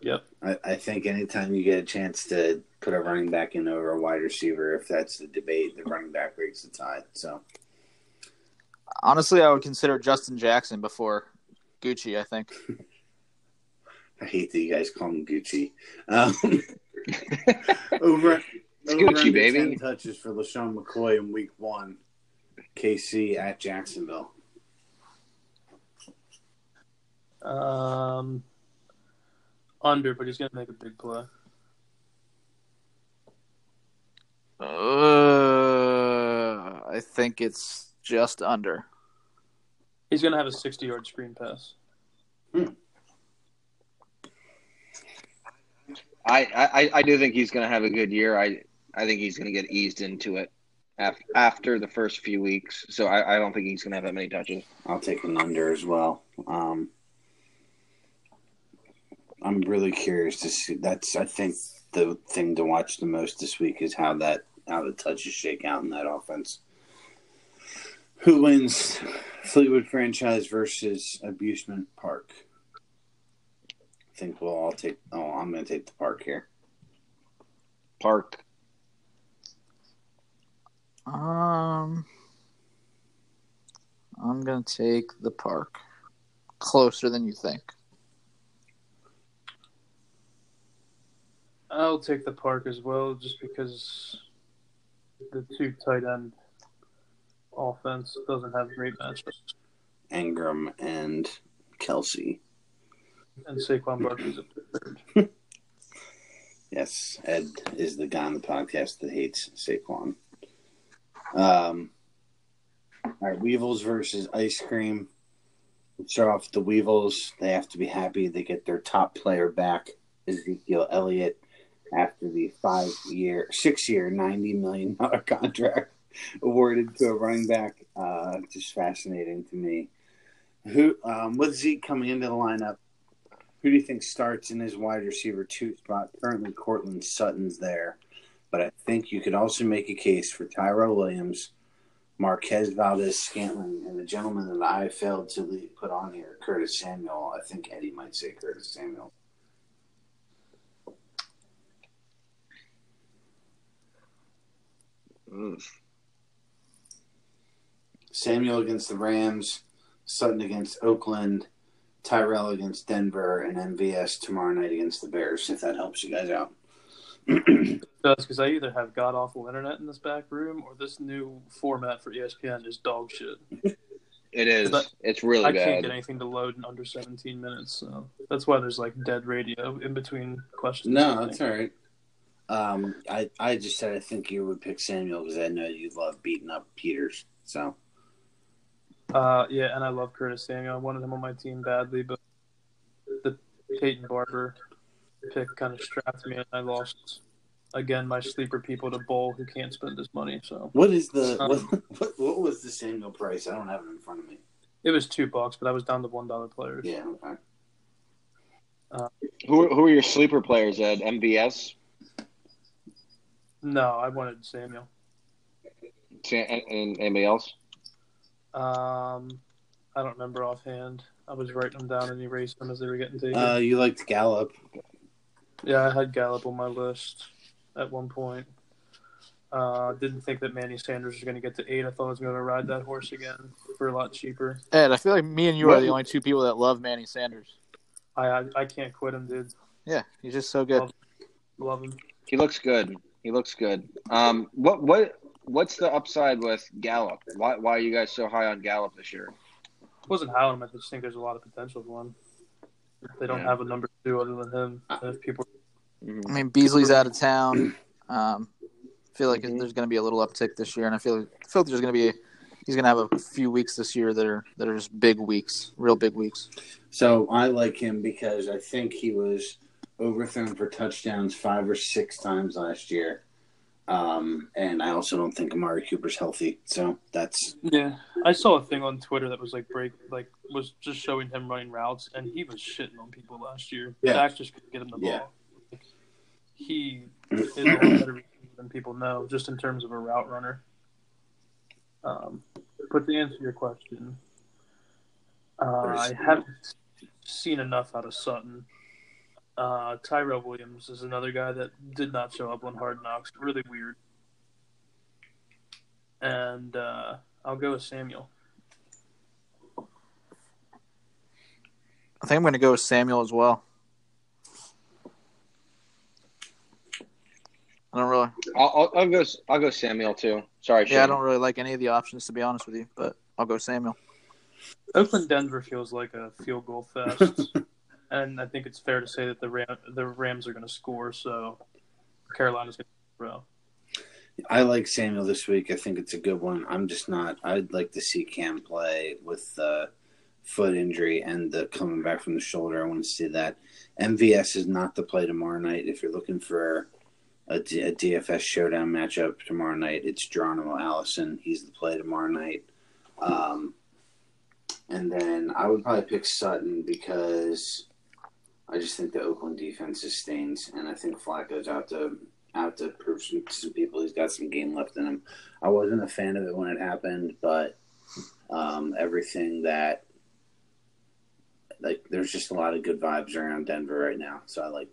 Yep. I think anytime you get a chance to put a running back in over a wide receiver, if that's the debate, the running back breaks the tie. So, honestly, I would consider Justin Jackson before Gucci, I think. I hate that you guys call him Gucci. Over Gucci, baby. 10 touches for LaShawn McCoy in week 1. KC at Jacksonville. Under, but he's going to make a big play. I think it's just under. He's going to have a 60-yard screen pass. I do think he's going to have a good year. I think he's going to get eased into it after the first few weeks. So I don't think he's going to have that many touches. I'll take an under as well. I'm really curious to see. That's, I think, the thing to watch the most this week is how the touches shake out in that offense. Who wins Fleetwood franchise versus Abusement Park? I think we'll all take. Oh, I'm going to take the Park here. Park. I'm going to take the Park. Closer than you think. I'll take the Park as well, just because the two tight end offense doesn't have great matchups. Ingram and Kelsey. And Saquon Barkley's up there. Yes, Ed is the guy on the podcast that hates Saquon. All right, Weevils versus Ice Cream. Let's start off with the Weevils. They have to be happy they get their top player back, Ezekiel Elliott, after the 6-year, $90 million contract awarded to a running back. Just fascinating to me. Who with Zeke coming into the lineup, who do you think starts in his wide receiver 2 spot? Currently, Cortland Sutton's there. But I think you could also make a case for Tyrell Williams, Marquez Valdes-Scantling, and the gentleman that I failed to put on here, Curtis Samuel. I think Eddie might say Curtis Samuel. Samuel against the Rams, Sutton against Oakland, Tyrell against Denver, and MVS tomorrow night against the Bears, if that helps you guys out. It does, because I either have god-awful internet in this back room or this new format for ESPN is dog shit. It is. It's really bad. I can't get anything to load in under 17 minutes, so that's why there's, like, dead radio in between questions. No, that's all right. I just said I think you would pick Samuel because I know you love beating up Peters. So Yeah, and I love Curtis Samuel. I wanted him on my team badly, but the Peyton Barber pick kind of strapped me, and I lost again my sleeper people to Boal, who can't spend his money. So what is the what was the Samuel price? I don't have it in front of me. It was $2, but I was down to $1 players. Yeah. Okay. Who are your sleeper players at MVS? No, I wanted Samuel. And anybody else? I don't remember offhand. I was writing them down and erasing them as they were getting taken. You liked Gallup. Yeah, I had Gallup on my list at one point. Didn't think that Manny Sanders was going to get to 8. I thought I was going to ride that horse again for a lot cheaper. Ed, I feel like me and you are the only two people that love Manny Sanders. I can't quit him, dude. Yeah, he's just so good. Love him. He looks good. What's the upside with Gallup? Why are you guys so high on Gallup this year? I wasn't high on him. I just think there's a lot of potential for him. They don't have a number 2 other than him. If people, I mean, Beasley's out of town. I feel like there's going to be a little uptick this year, and I feel like there's going to be he's going to have a few weeks this year that are just big weeks, real big weeks. So I like him because I think he was overthrown for touchdowns 5 or 6 times last year. And I also don't think Amari Cooper's healthy, so that's I saw a thing on Twitter that was like was just showing him running routes, and he was shitting on people last year. Yeah, Dak just couldn't get him the ball. Yeah. Like, he is a lot better than people know, just in terms of a route runner. But to answer your question, I haven't seen enough out of Sutton. Tyrell Williams is another guy that did not show up on Hard Knocks. Really weird. And I'll go with Samuel. I think I'm going to go with Samuel as well. I don't really. I'll go Samuel too. Sorry, Shane. Yeah, I don't really like any of the options, to be honest with you, but I'll go Samuel. Oakland Denver feels like a field goal fest. And I think it's fair to say that the Rams are going to score, so Carolina's going to throw. I like Samuel this week. I think it's a good one. I'm just not – I'd like to see Cam play with the foot injury and the coming back from the shoulder. I want to see that. MVS is not the play tomorrow night. If you're looking for a DFS showdown matchup tomorrow night, it's Geronimo Allison. He's the play tomorrow night. And then I would probably pick Sutton because – I just think the Oakland defense sustains, and I think Flacco's out to prove to some people he's got some game left in him. I wasn't a fan of it when it happened, but everything that there's just a lot of good vibes around Denver right now, so I like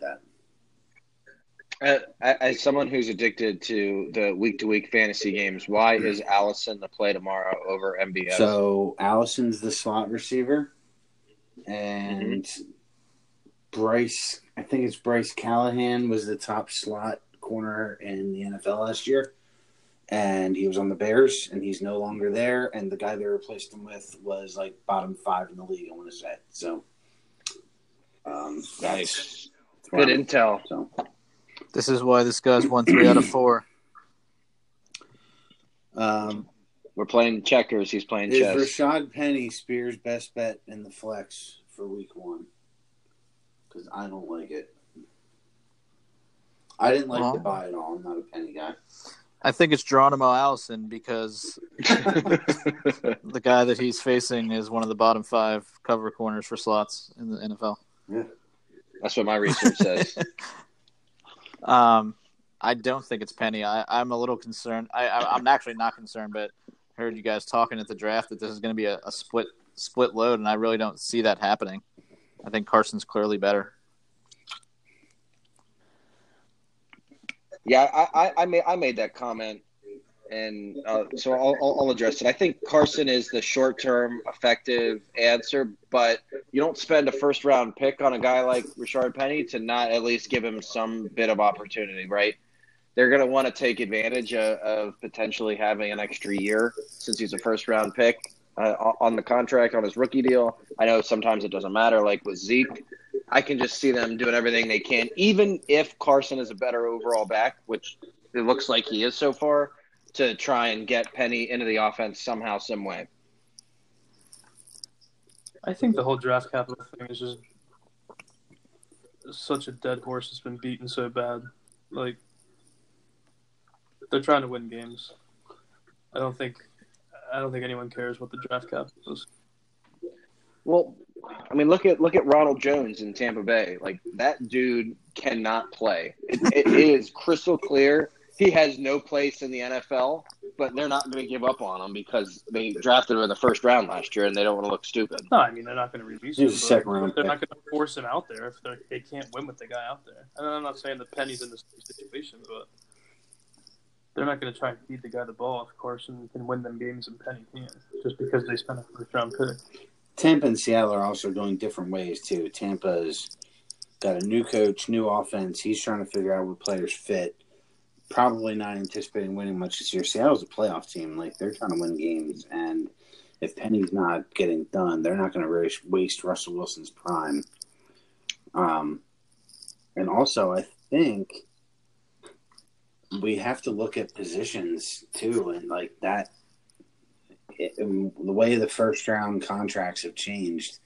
that. As someone who's addicted to the week-to-week fantasy games, why is Allison the play tomorrow over MBS? So Allison's the slot receiver, and Bryce Callahan was the top slot corner in the NFL last year, and he was on the Bears, and he's no longer there, and the guy they replaced him with was like bottom 5 in the league, I want to say. So, nice. Good intel. So. This is why this guy's won 3 out of 4. We're playing checkers. He's playing chess. Is Rashad Penny Spears' best bet in the flex for week 1? Because I don't like it. I didn't like to buy it all. I'm not a penny guy. I think it's Geronimo Allison because the guy that he's facing is one of the bottom 5 cover corners for slots in the NFL. Yeah. That's what my research says. I don't think it's Penny. I'm a little concerned. I'm actually not concerned, but I heard you guys talking at the draft that this is going to be a split load, and I really don't see that happening. I think Carson's clearly better. Yeah, I made that comment, and so I'll address it. I think Carson is the short-term effective answer, but you don't spend a first-round pick on a guy like Rashard Penny to not at least give him some bit of opportunity, right? They're going to want to take advantage of potentially having an extra year since he's a first-round pick. On the contract, on his rookie deal. I know sometimes it doesn't matter, like with Zeke. I can just see them doing everything they can, even if Carson is a better overall back, which it looks like he is so far, to try and get Penny into the offense somehow, some way. I think the whole draft capital thing is just such a dead horse that's been beaten so bad. Like, they're trying to win games. I don't think anyone cares what the draft capital is. Well, I mean, look at Ronald Jones in Tampa Bay. Like, that dude cannot play. It is crystal clear. He has no place in the NFL, but they're not going to give up on him because they drafted him in the first round last year, and they don't want to look stupid. No, I mean, they're not going to release him. They're not going to force him out there if they can't win with the guy out there. And I'm not saying that Penny's in this situation, but they're not going to try and feed the guy the ball if Carson can win them games and Penny can't, just because they spent a first-round pick. Tampa and Seattle are also going different ways, too. Tampa's got a new coach, new offense. He's trying to figure out where players fit. Probably not anticipating winning much this year. Seattle's a playoff team. Like, they're trying to win games, and if Penny's not getting done, they're not going to waste Russell Wilson's prime. And also, I think we have to look at positions, too, and, like, that the way the first-round contracts have changed,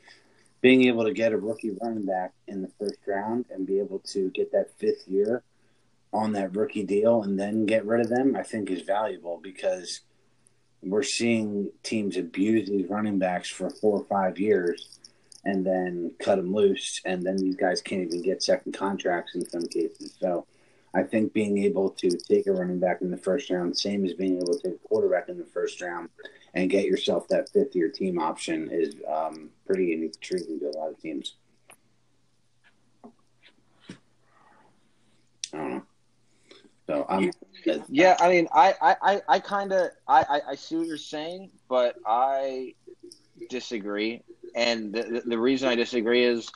being able to get a rookie running back in the first round and be able to get that fifth year on that rookie deal and then get rid of them, I think is valuable, because we're seeing teams abuse these running backs for 4 or 5 years and then cut them loose, and then these guys can't even get second contracts in some cases. So I think being able to take a running back in the first round, same as being able to take a quarterback in the first round and get yourself that fifth-year team option is pretty intriguing to a lot of teams. I don't know. So yeah, I mean, I kind of I see what you're saying, but I disagree. And the reason I disagree is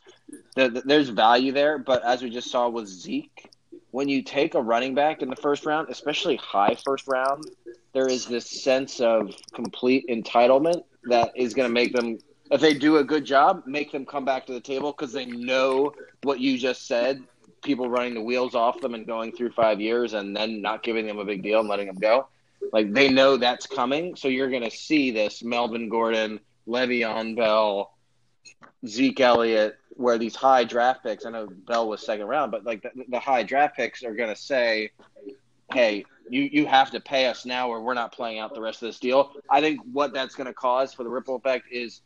there's value there, but as we just saw with Zeke, when you take a running back in the first round, especially high first round, there is this sense of complete entitlement that is going to make them, if they do a good job, make them come back to the table, because they know what you just said. People running the wheels off them and going through 5 years and then not giving them a big deal and letting them go. Like, they know that's coming. So you're going to see this Melvin Gordon, Le'Veon Bell, Zeke Elliott, where these high draft picks, I know Bell was second round, but like the high draft picks are going to say, hey, you have to pay us now or we're not playing out the rest of this deal. I think what that's going to cause for the ripple effect is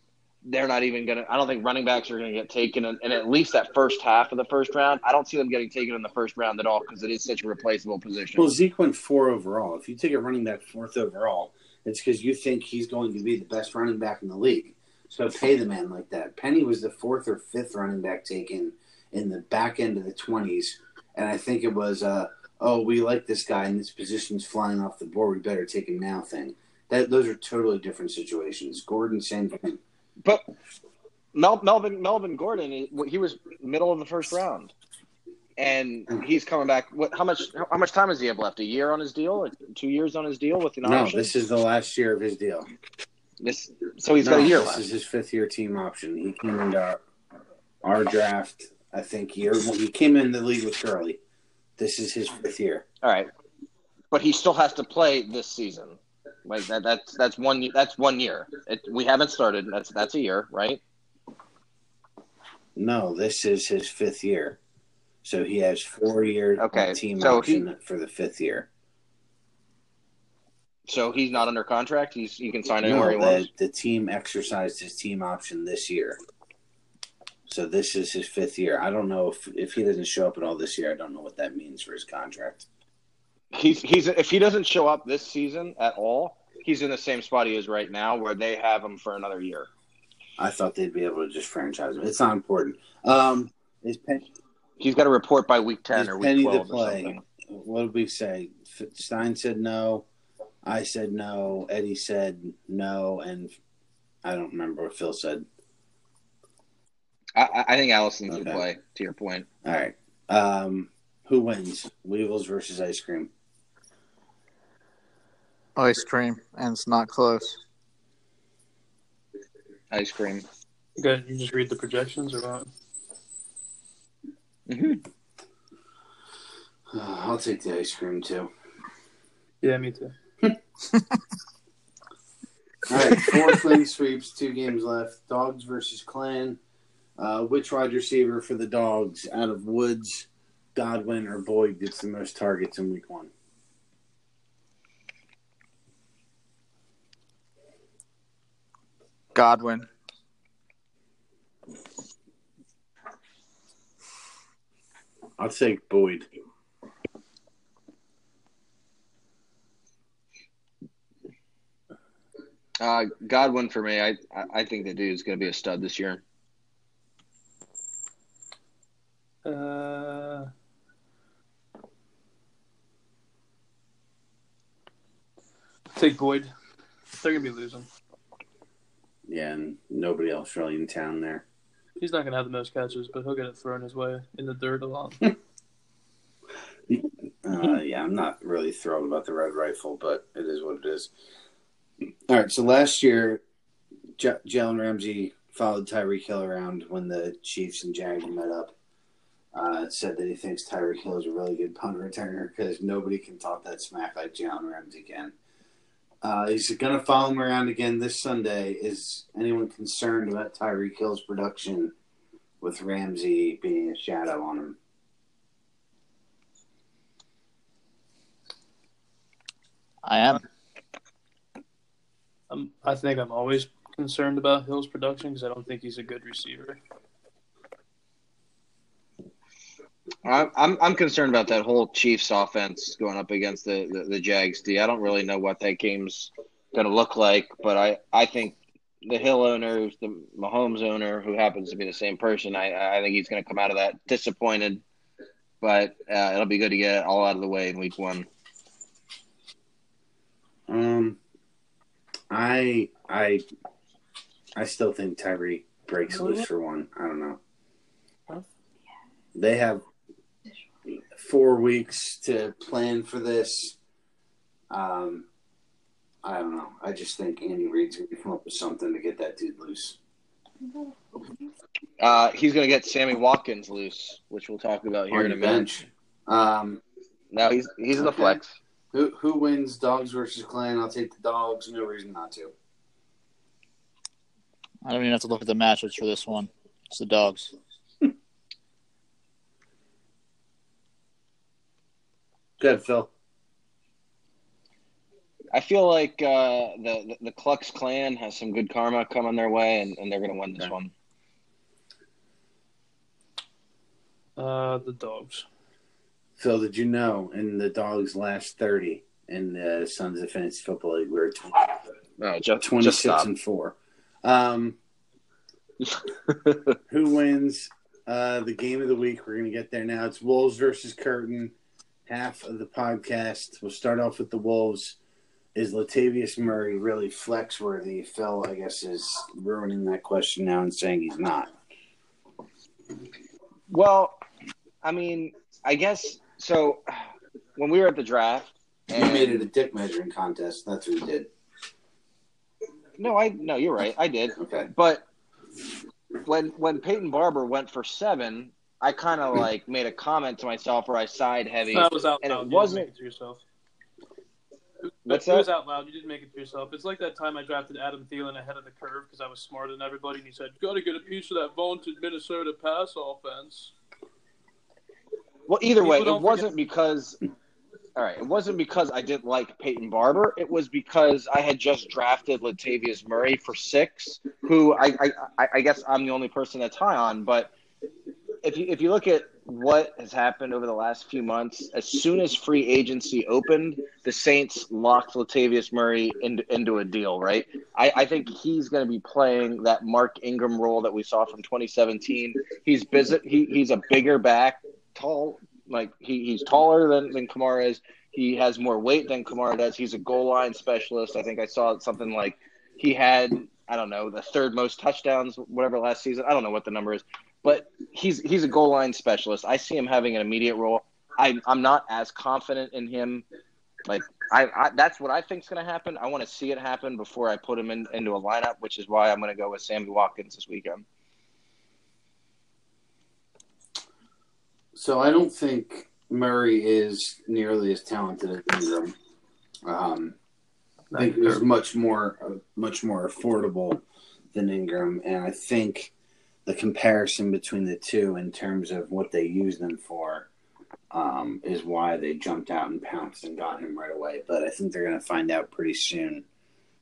they're not even going to – I don't think running backs are going to get taken in at least that first half of the first round. I don't see them getting taken in the first round at all, because it is such a replaceable position. Well, Zeke went 4 overall. If you take a running back 4th overall, it's because you think he's going to be the best running back in the league. So pay the man like that. Penny was the 4th or 5th running back taken in the back end of the 20s, and I think it was, we like this guy and this position's flying off the board. We better take him now thing. Those are totally different situations. Gordon, same thing. But Melvin Gordon, he was middle of the first round, and he's coming back. What? How much time does he have left? A year on his deal, or 2 years on his deal with an option? No, this is the last year of his deal. So he's got a year left. This is his fifth-year team option. He came into our draft, I think, year when he came in the league with Gurley. This is his fifth year. All right, but he still has to play this season. Like that's one year. We haven't started. That's a year, right? No, this is his fifth year, so he has 4 years. Okay, team option for the fifth year. So he's not under contract. He can sign anywhere he wants. The team exercised his team option this year, so this is his fifth year. I don't know if he doesn't show up at all this year, I don't know what that means for his contract. He's if he doesn't show up this season at all, he's in the same spot he is right now, where they have him for another year. I thought they'd be able to just franchise him. It's not important. He's got to report by week 10 or week 12 or something. What did we say? Stein said no. I said no. Eddie said no, and I don't remember what Phil said. I think Allison's in play. To your point. All right. Who wins? Weevils versus ice cream. Ice cream, and it's not close. Ice cream. Good. You just read the projections or not? Mm-hmm. I'll take the ice cream, too. Yeah, me too. All right, 4 clean sweeps, 2 games left. Dogs versus Clan. Which wide receiver for the Dogs out of Woods, Godwin, or Boyd gets the most targets in Week 1? Godwin. I'll take Boyd. Godwin for me. I think the dude's going to be a stud this year. Take Boyd. They're going to be losing. Yeah, and nobody else really in town there. He's not going to have the most catches, but he'll get it thrown his way in the dirt a lot. Yeah, I'm not really thrilled about the Red Rifle, but it is what it is. All right, so last year, Jalen Ramsey followed Tyreek Hill around when the Chiefs and Jaguars met up. Said that he thinks Tyreek Hill is a really good punt returner because nobody can talk that smack like Jalen Ramsey can. He's going to follow him around again this Sunday. Is anyone concerned about Tyreek Hill's production with Ramsey being a shadow on him? I am. I think I'm always concerned about Hill's production because I don't think he's a good receiver. I'm concerned about that whole Chiefs offense going up against the Jags D. I don't really know what that game's going to look like, but I think the Hill owner, the Mahomes owner, who happens to be the same person, I think he's going to come out of that disappointed, but it'll be good to get it all out of the way in Week 1. I still think Tyreek breaks loose for one. I don't know. They have 4 weeks to plan for this. I don't know. I just think Andy Reid's going to come up with something to get that dude loose. He's going to get Sammy Watkins loose, which we'll talk about here in a minute. No, he's in the flex. Who wins Dogs versus Clan? I'll take the Dogs. No reason not to. I don't even have to look at the matchups for this one. It's the Dogs. Good, Phil. I feel like the Klux Klan has some good karma coming their way, and they're going to win this one. The Dogs. Phil, did you know in the Dogs' last 30 in the Sons of Fantasy Football League, we were 26-4. Who wins the game of the week? We're going to get there now. It's Wolves versus Curtin. Half of the podcast. We'll start off with the Wolves. Is Latavius Murray really flex worthy? Phil, I guess, is ruining that question now and saying he's not. Well, I mean, I guess so. When we were at the draft, you made it a dick measuring contest. That's what you did. No, you're right. I did. Okay, but when Peyton Barber went for 7. I kind of like made a comment to myself where I sighed heavy. That was out and loud. It wasn't it to yourself. What's that? It was out loud. You didn't make it to yourself. It's like that time I drafted Adam Thielen ahead of the curve because I was smarter than everybody, and he said, "Got to get a piece of that vaunted Minnesota pass offense." Well, either way, it wasn't because. All right, it wasn't because I didn't like Peyton Barber. It was because I had just drafted Latavius Murray for 6, who I guess I'm the only person that's high on, but. If you look at what has happened over the last few months, as soon as free agency opened, the Saints locked Latavius Murray into a deal, right? I think he's going to be playing that Mark Ingram role that we saw from 2017. He's busy. He's a bigger back, tall. Like he's taller than Kamara is. He has more weight than Kamara does. He's a goal line specialist. I think I saw something like he had, I don't know, the 3rd most touchdowns, whatever, last season. I don't know what the number is. But he's a goal line specialist. I see him having an immediate role. I'm not as confident in him. Like I that's what I think's going to happen. I want to see it happen before I put him into a lineup, which is why I'm going to go with Sammy Watkins this weekend. So I don't think Murray is nearly as talented as Ingram. I think it was much more affordable than Ingram, and I think the comparison between the two in terms of what they used them for is why they jumped out and pounced and got him right away. But I think they're going to find out pretty soon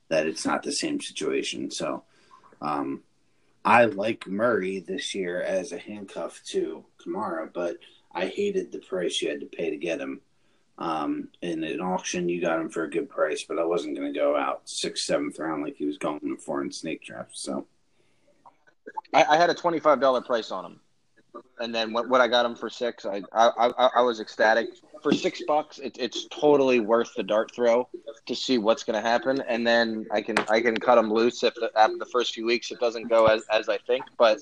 that it's not the same situation. So I like Murray this year as a handcuff to Kamara, but I hated the price you had to pay to get him. In an auction, you got him for a good price, but I wasn't going to go out 6th, 7th round like he was going for in snake draft. So I had a $25 price on him, and then what I got him for $6, I was ecstatic. For $6, it's totally worth the dart throw to see what's going to happen, and then I can cut him loose if after the first few weeks it doesn't go as I think, but.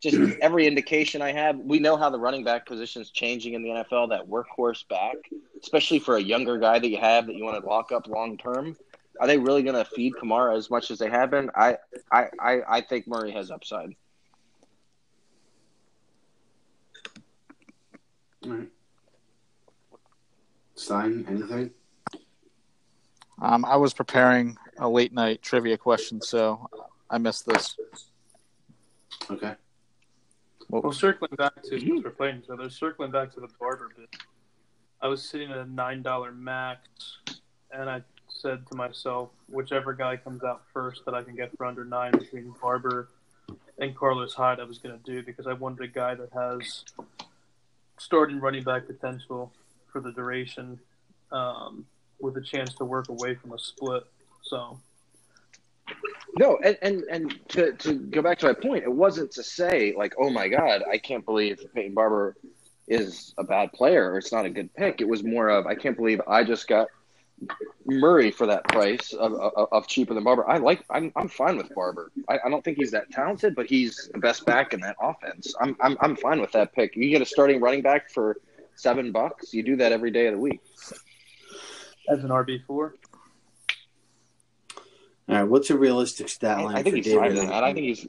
Just every indication I have, we know how the running back position is changing in the NFL, that workhorse back, especially for a younger guy that you have that you want to lock up long-term. Are they really going to feed Kamara as much as they have been? I think Murray has upside. All right. Stein, anything? I was preparing a late-night trivia question, so I missed this. Okay. Well, circling back to we're playing each other. Circling back to the barber bit, I was sitting at a $9 max, and I said to myself, whichever guy comes out first that I can get for under $9 between Barber and Carlos Hyde, I was going to do because I wanted a guy that has starting running back potential for the duration, with a chance to work away from a split. So. No, and to go back to my point, it wasn't to say, like, oh, my God, I can't believe Peyton Barber is a bad player or it's not a good pick. It was more of, I can't believe I just got Murray for that price of cheaper than Barber. I'm fine with Barber. I don't think he's that talented, but he's the best back in that offense. I'm fine with that pick. You get a starting running back for $7, you do that every day of the week. As an RB4? All right, what's a realistic stat line? I think he's fine with that. I think he's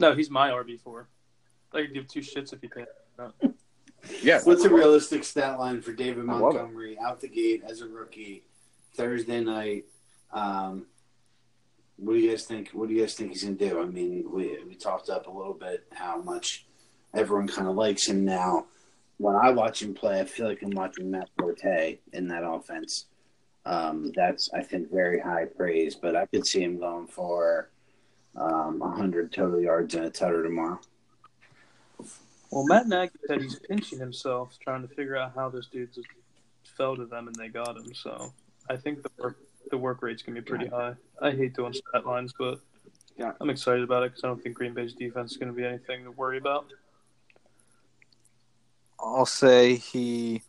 no, he's my RB4. I could give two shits if he can. No. Yeah. What's a realistic stat line for David Montgomery out the gate as a rookie Thursday night? What do you guys think? What do you guys think he's gonna do? I mean, we talked up a little bit how much everyone kind of likes him now. When I watch him play, I feel like I'm watching Matt Forte in that offense. That's, I think, very high praise, but I could see him going for 100 total yards and a tutter tomorrow. Well, Matt Nagy said he's pinching himself trying to figure out how this dude just fell to them and they got him. So I think the work rate's going to be pretty high. I hate doing stat lines, but I'm excited about it because I don't think Green Bay's defense is going to be anything to worry about. I'll say he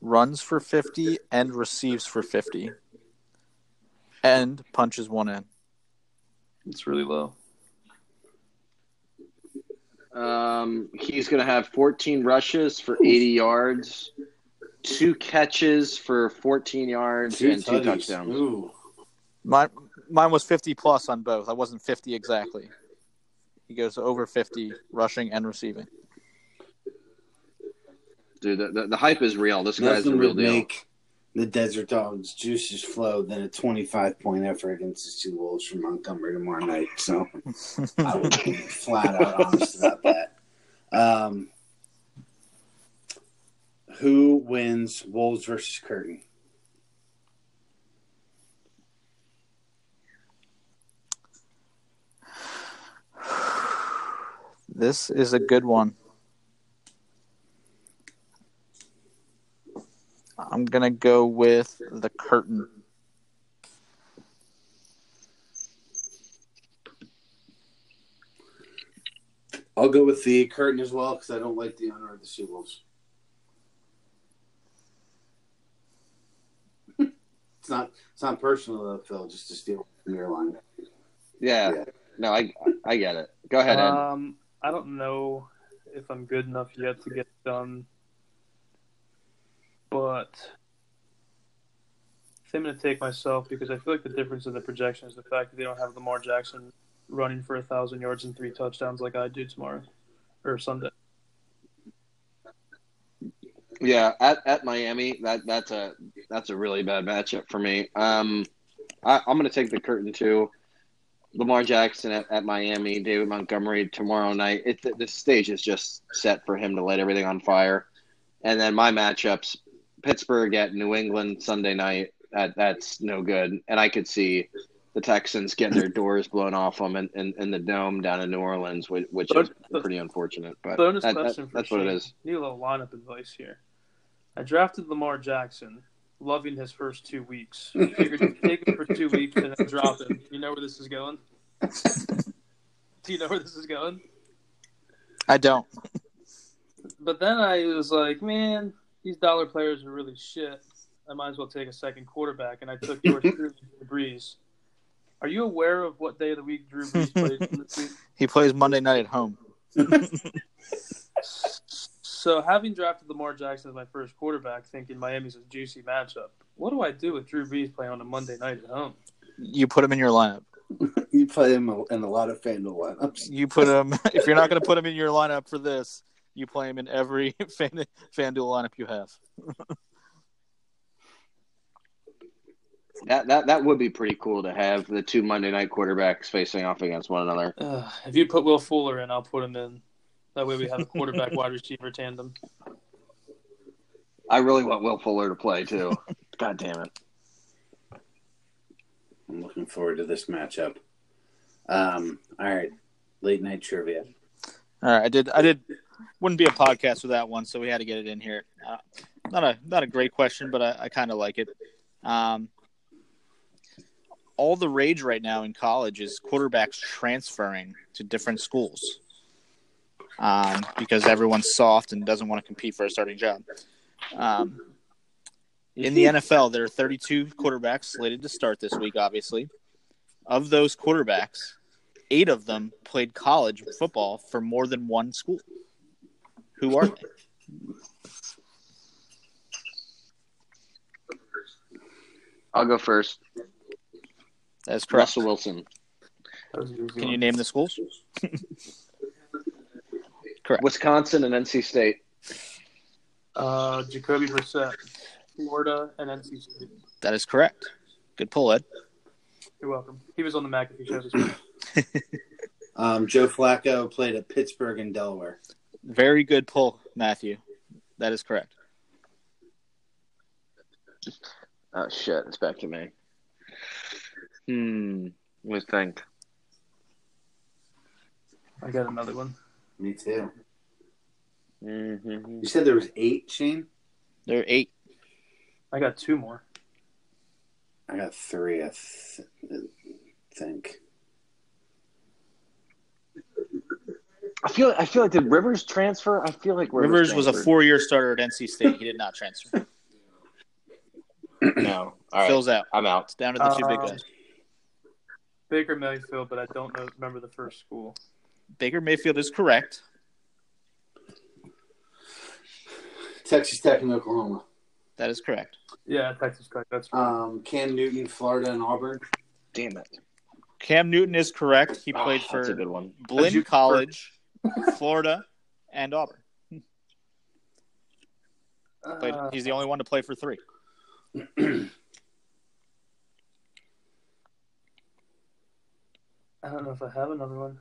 runs for 50 and receives for 50 and punches one in. It's really low. He's going to have 14 rushes for 80 yards, 2 catches for 14 yards, and 2 touchdowns. Ooh. Mine was 50 plus on both. I wasn't 50 exactly. He goes over 50 rushing and receiving. Dude, the hype is real. This guy's the real deal. Make the Desert Dogs juices flow than a 25-point effort against the two Wolves from Montgomery tomorrow night. So I would be flat out honest about that. Who wins Wolves versus Curtin? This is a good one. I'm going to go with the Curtain. I'll go with the Curtain as well because I don't like the honor of the Seawolves. It's not personal, though, Phil, just to steal from your line. Yeah. No, I get it. Go ahead, Ed. I don't know if I'm good enough yet to get done. But I'm going to take myself because I feel like the difference in the projection is the fact that they don't have Lamar Jackson running for 1,000 yards and 3 touchdowns like I do tomorrow or Sunday. Yeah, at Miami, that's a really bad matchup for me. I'm going to take the curtain too. Lamar Jackson at Miami, David Montgomery tomorrow night. The stage is just set for him to light everything on fire. And then my matchups, Pittsburgh at New England Sunday night, that's no good. And I could see the Texans getting their doors blown off them in the Dome down in New Orleans, which is pretty unfortunate. But that's what it is. Need a little lineup advice here. I drafted Lamar Jackson, loving his first 2 weeks. I figured to take him for 2 weeks and then drop him. You know where this is going? Do you know where this is going? I don't. But then I was like, man, these dollar players are really shit. I might as well take a second quarterback, and I took George Brees. Are you aware of what day of the week Drew Brees plays this week? He plays Monday night at home. So having drafted Lamar Jackson as my first quarterback, thinking Miami's a juicy matchup, what do I do with Drew Brees playing on a Monday night at home? You put him in your lineup. You play him in a lot of FanDuel lineups. You put him – if you're not going to put him in your lineup for this, you play him in every FanDuel lineup you have. That would be pretty cool to have the two Monday night quarterbacks facing off against one another. If you put Will Fuller in, I'll put him in. That way we have a quarterback wide receiver tandem. I really want Will Fuller to play too. God damn it. I'm looking forward to this matchup. All right. Late night trivia. All right. I did wouldn't be a podcast with that one, so we had to get it in here. Not a great question, but I kinda like it. All the rage right now in college is quarterbacks transferring to different schools. Because everyone's soft and doesn't want to compete for a starting job. In the NFL, there are 32 quarterbacks slated to start this week, obviously. Of those quarterbacks, 8 of them played college football for more than one school. Who are they? I'll go first. That's correct. Russell Wilson. Can you name the schools? Correct. Wisconsin and NC State. Jacoby Brissett, Florida and NC State. That is correct. Good pull, Ed. You're welcome. He was on the McAfee show this week. Joe Flacco played at Pittsburgh and Delaware. Very good pull, Matthew. That is correct. Oh, shit. It's back to me. Let me think. I got another one. Me too. Mm-hmm. You said there was 8, Shane? There are 8. I got 2 more. I got 3, I think. I feel like, did Rivers transfer? I feel like Rivers was a 4-year starter at NC State. He did not transfer. No. All right. Phil's out. I'm out. It's down to the 2 big guys. Baker Mayfield, but I don't remember the first school. Baker Mayfield is correct. Texas Tech and Oklahoma. That is correct. Yeah, Texas Tech. That's correct. Cam Newton, Florida and Auburn. Damn it. Cam Newton is correct. He played for Blinn College, Florida, and Auburn. But he's the only one to play for 3. I don't know if I have another one.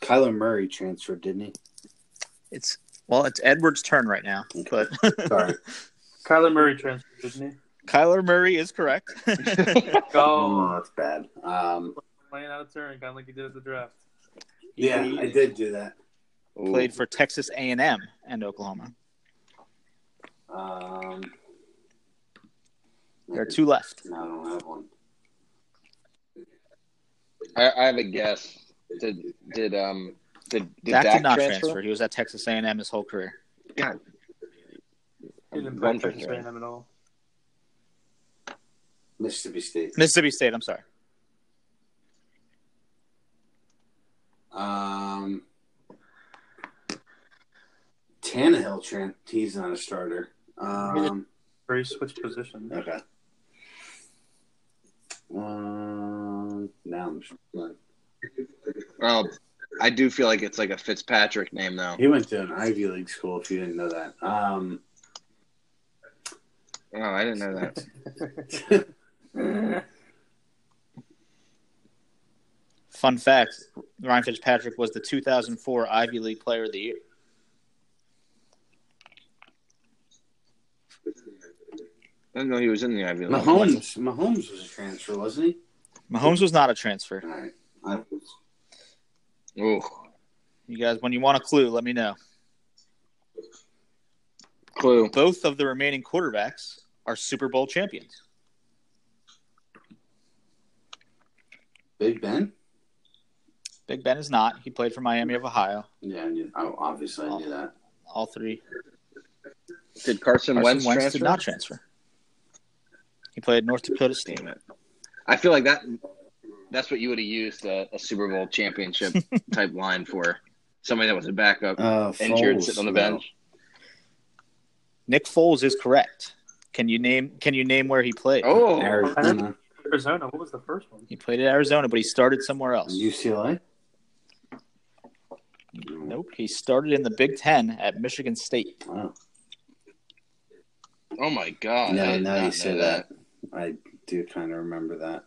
Kyler Murray transferred, didn't he? It's Edwards' turn right now. But sorry. Kyler Murray transferred, didn't he? Kyler Murray is correct. Oh, that's bad. Playing out of turn, kind of like you did at the draft. Yeah, I did do that. Played for Texas A&M and Oklahoma. There are 2 left. No, I don't have one. I have a guess. Did Dak did not transfer? He was at Texas A&M his whole career. God, he didn't play Texas A&M at all. Mississippi State. I'm sorry. Tannehill. He's not a starter. He switched positions. Okay. down. Oh, I do feel like it's like a Fitzpatrick name, though. He went to an Ivy League school, if you didn't know that. Oh, I didn't know that. Fun fact, Ryan Fitzpatrick was the 2004 Ivy League Player of the Year. I didn't know he was in the Ivy League. Mahomes was a transfer, wasn't he? Mahomes was not a transfer. All right. You guys, when you want a clue, let me know. Clue. Both of the remaining quarterbacks are Super Bowl champions. Big Ben? Big Ben is not. He played for Miami of Ohio. Yeah, I knew that. All three. Did Carson Wentz transfer? Did not transfer. He played North Dakota State. I feel like that's what you would have used a Super Bowl championship type line for. Somebody that was a backup, injured, Foles, sitting on the bench. Nick Foles is correct. Can you name where he played? Oh, Arizona. What was the first one? He played at Arizona, but he started somewhere else. UCLA? Nope. He started in the Big Ten at Michigan State. Wow. Oh, my God. No, now you say that. I do kind of remember that.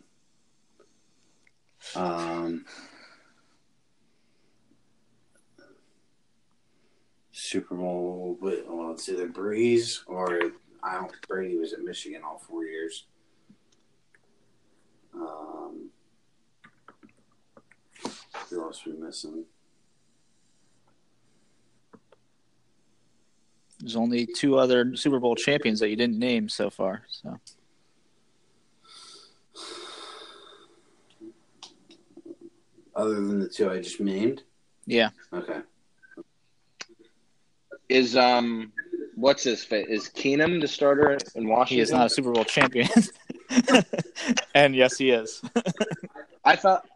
Super Bowl, well, it's either Breeze or Brady was at Michigan all 4 years. Who else are we missing? There's only two other Super Bowl champions that you didn't name so far. So. Other than the two I just named? Yeah. Okay. Is what's his face? Is Keenum the starter in Washington? He is not a Super Bowl champion. And yes, he is. I thought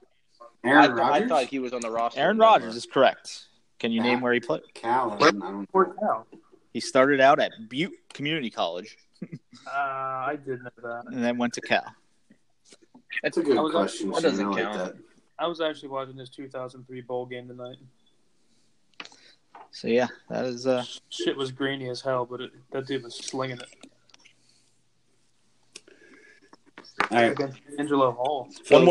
he was on the roster. Aaron Rodgers is correct. Can you name where he played? Cal. He started out at Butte Community College. I did know that. And then went to Cal. That's a good question. That doesn't count. Like that. I was actually watching this 2003 bowl game tonight. So, yeah, that is – shit was grainy as hell, but that dude was slinging it. All right. Angelo Hall. One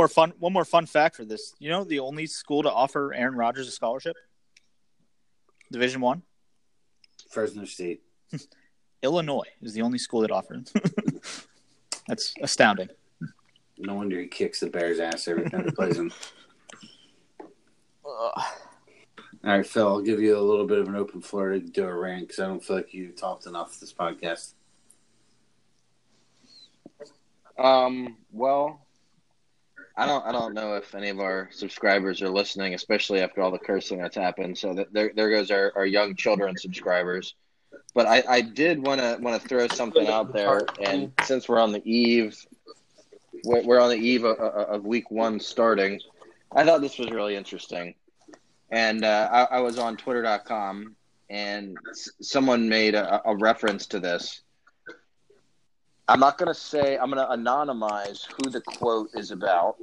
more fun fact for this. You know the only school to offer Aaron Rodgers a scholarship? Division I? Fresno State. Illinois is the only school that offers. That's astounding. No wonder he kicks the Bears' ass every time he plays him. All right, Phil, I'll give you a little bit of an open floor to do a rant because I don't feel like you talked enough this podcast. Well, I don't know if any of our subscribers are listening, especially after all the cursing that's happened. So there goes our young children subscribers. But I did want to throw something out there, and since we're on the eve. We're on the eve of week one starting. I thought this was really interesting. And I was on Twitter.com, and someone made a reference to this. I'm not going to say – I'm going to anonymize who the quote is about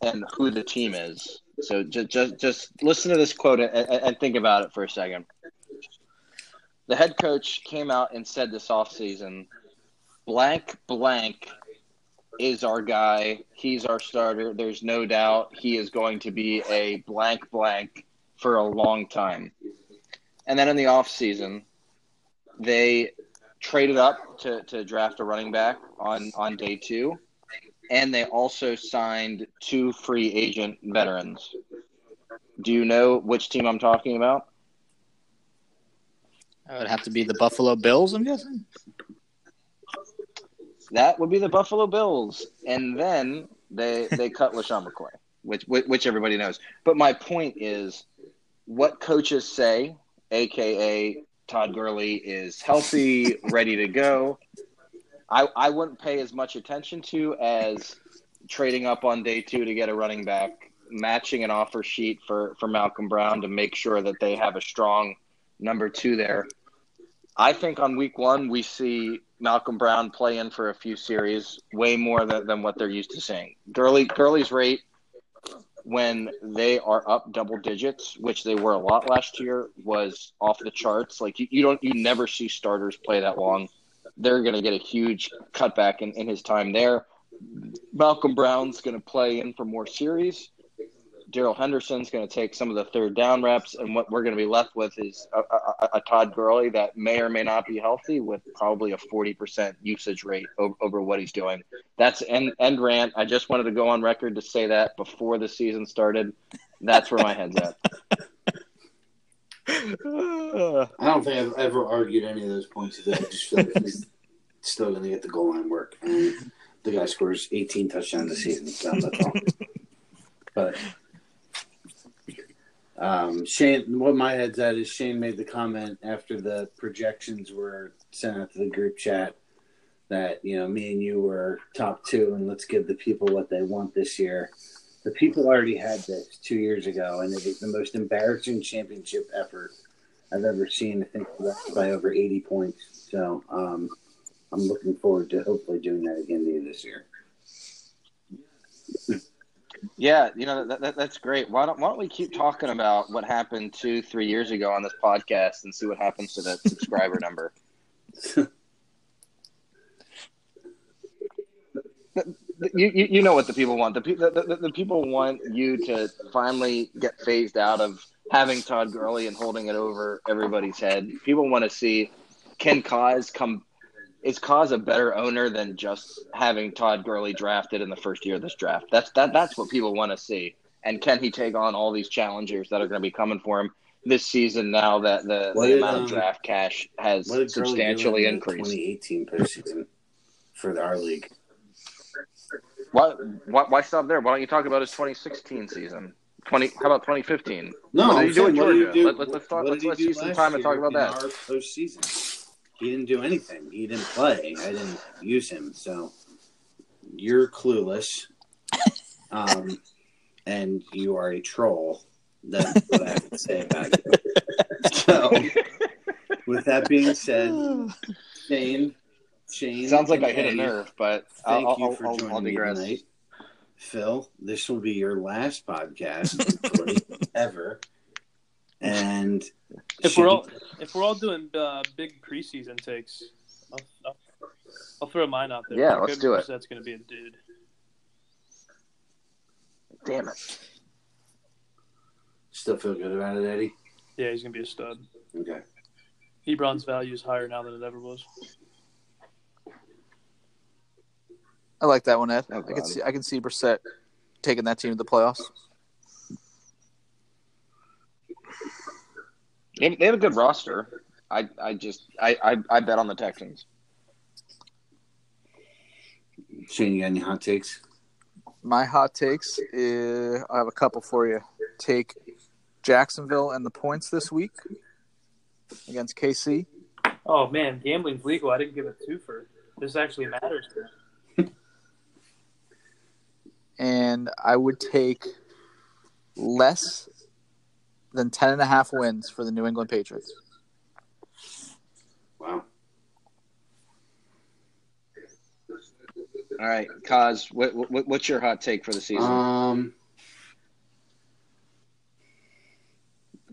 and who the team is. So just listen to this quote and think about it for a second. The head coach came out and said this offseason, blank, blank – is our guy. He's our starter. There's no doubt he is going to be a blank blank for a long time. And then in the offseason, they traded up to draft a running back on day two, and they also signed two free agent veterans. Do you know which team I'm talking about? It would have to be the Buffalo Bills, I'm guessing. That would be the Buffalo Bills, and then they cut LeSean McCoy, which everybody knows. But my point is, what coaches say, a.k.a. Todd Gurley, is healthy, ready to go. I wouldn't pay as much attention to as trading up on day two to get a running back, matching an offer sheet for Malcolm Brown to make sure that they have a strong number two there. I think on week one we see Malcolm Brown play in for a few series way more than what they're used to seeing. Gurley's rate when they are up double digits, which they were a lot last year, was off the charts. Like you never see starters play that long. They're going to get a huge cutback in his time there. Malcolm Brown's going to play in for more series. Daryl Henderson's going to take some of the third down reps, and what we're going to be left with is a Todd Gurley that may or may not be healthy with probably a 40% usage rate over what he's doing. That's end rant. I just wanted to go on record to say that before the season started. That's where my head's at. I don't think I've ever argued any of those points today. I just feel like he's still going to get the goal line work. And the guy scores 18 touchdowns a season. Sounds like wrong. But Shane, what my head's at is Shane made the comment after the projections were sent out to the group chat that, you know, me and you were top two and let's give the people what they want this year. The people already had this 2 years ago, and it was the most embarrassing championship effort I've ever seen. I think left by over 80 points. So I'm looking forward to hopefully doing that again to you this year. Yeah, you know, that's great. Why don't we keep talking about what happened 2-3 years ago on this podcast and see what happens to that subscriber number? You know what the people want. The people want you to finally get phased out of having Todd Gurley and holding it over everybody's head. People want to see, can Kaz come? Is Kaz a better owner than just having Todd Gurley drafted in the first year of this draft? That's what people want to see. And can he take on all these challengers that are going to be coming for him this season now that the amount of draft cash has substantially increased? 2018 postseason for our league. Why stop there? Why don't you talk about his 2016 season? How about 2015? No, what did he do in Georgia? Let's use some time and talk about that. Our postseason. He didn't do anything. He didn't play. I didn't use him. So you're clueless, and you are a troll. That's what I have to say about you. So, with that being said, Shane. Sounds like I hit a nerve, but thank you for joining me tonight. Phil, this will be your last podcast ever. And if we're all doing big preseason takes, I'll throw mine out there. Yeah, let's do it. That's going to be a dude. Damn it! Still feel good about it, Eddie? Yeah, he's going to be a stud. Okay. Ebron's value is higher now than it ever was. I like that one, Ed. Oh, I can see Brissett taking that team to the playoffs. They have a good roster. I bet on the Texans. Shane, you got any hot takes? My hot takes, I have a couple for you. Take Jacksonville and the points this week against KC. Oh, man, gambling's legal. I didn't give a twofer. This actually matters to them. And I would take less than 10.5 wins for the New England Patriots. Wow. All right, Kaz, what's your hot take for the season?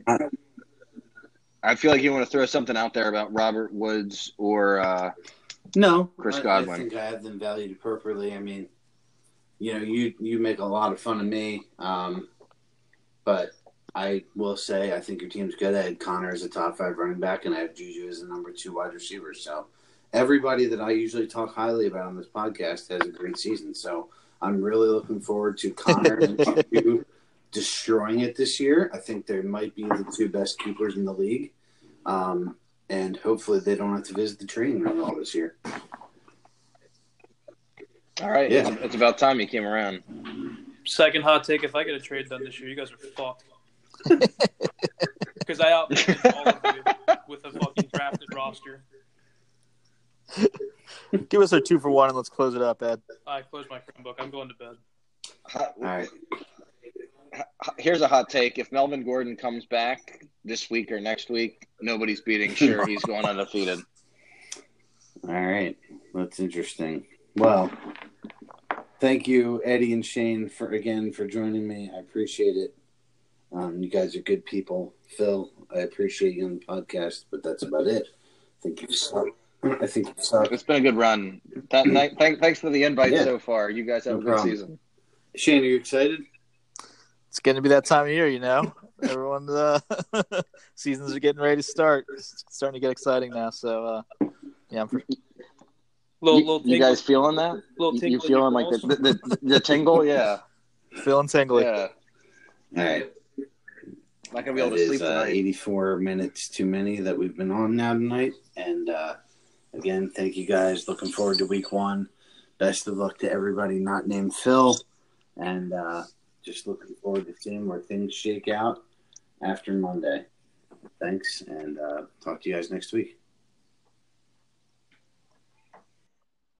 I feel like you want to throw something out there about Robert Woods or no, Chris Godwin. I think I have them valued appropriately. I mean, you know, you make a lot of fun of me, but I will say I think your team's good. I had Connor as a top 5 running back, and I have Juju as the number 2 wide receiver. So everybody that I usually talk highly about on this podcast has a great season. So I'm really looking forward to Connor and Juju destroying it this year. I think they might be the 2 best keepers in the league, and hopefully they don't have to visit the training room all this year. All right. Yeah. It's about time you came around. Second hot take, if I get a trade done this year, you guys are fucked. Because I outplayed all of you with a fucking drafted roster. Give us a 2-for-1 and let's close it up, Ed. I closed my Chromebook. I'm going to bed. All right. Here's a hot take. If Melvin Gordon comes back this week or next week, nobody's beating. Sure, he's going undefeated. All right. That's interesting. Well, Thank you, Eddie and Shane, for joining me. I appreciate it. You guys are good people. Phil, I appreciate you on the podcast, but that's about it. I think you suck. It's been a good run. Thanks for the invite so far. You guys have a good season. Shane, are you excited? It's going to be that time of year, you know. Everyone's seasons are getting ready to start. It's starting to get exciting now. So, yeah, I'm pretty. You guys feeling that? You feeling like the tingle? Yeah. Feeling tingly. Yeah. All right. I'm not going to be able to sleep tonight. 84 minutes too many that we've been on now tonight. And, again, thank you guys. Looking forward to week 1. Best of luck to everybody not named Phil. And just looking forward to seeing where things shake out after Monday. Thanks, and talk to you guys next week.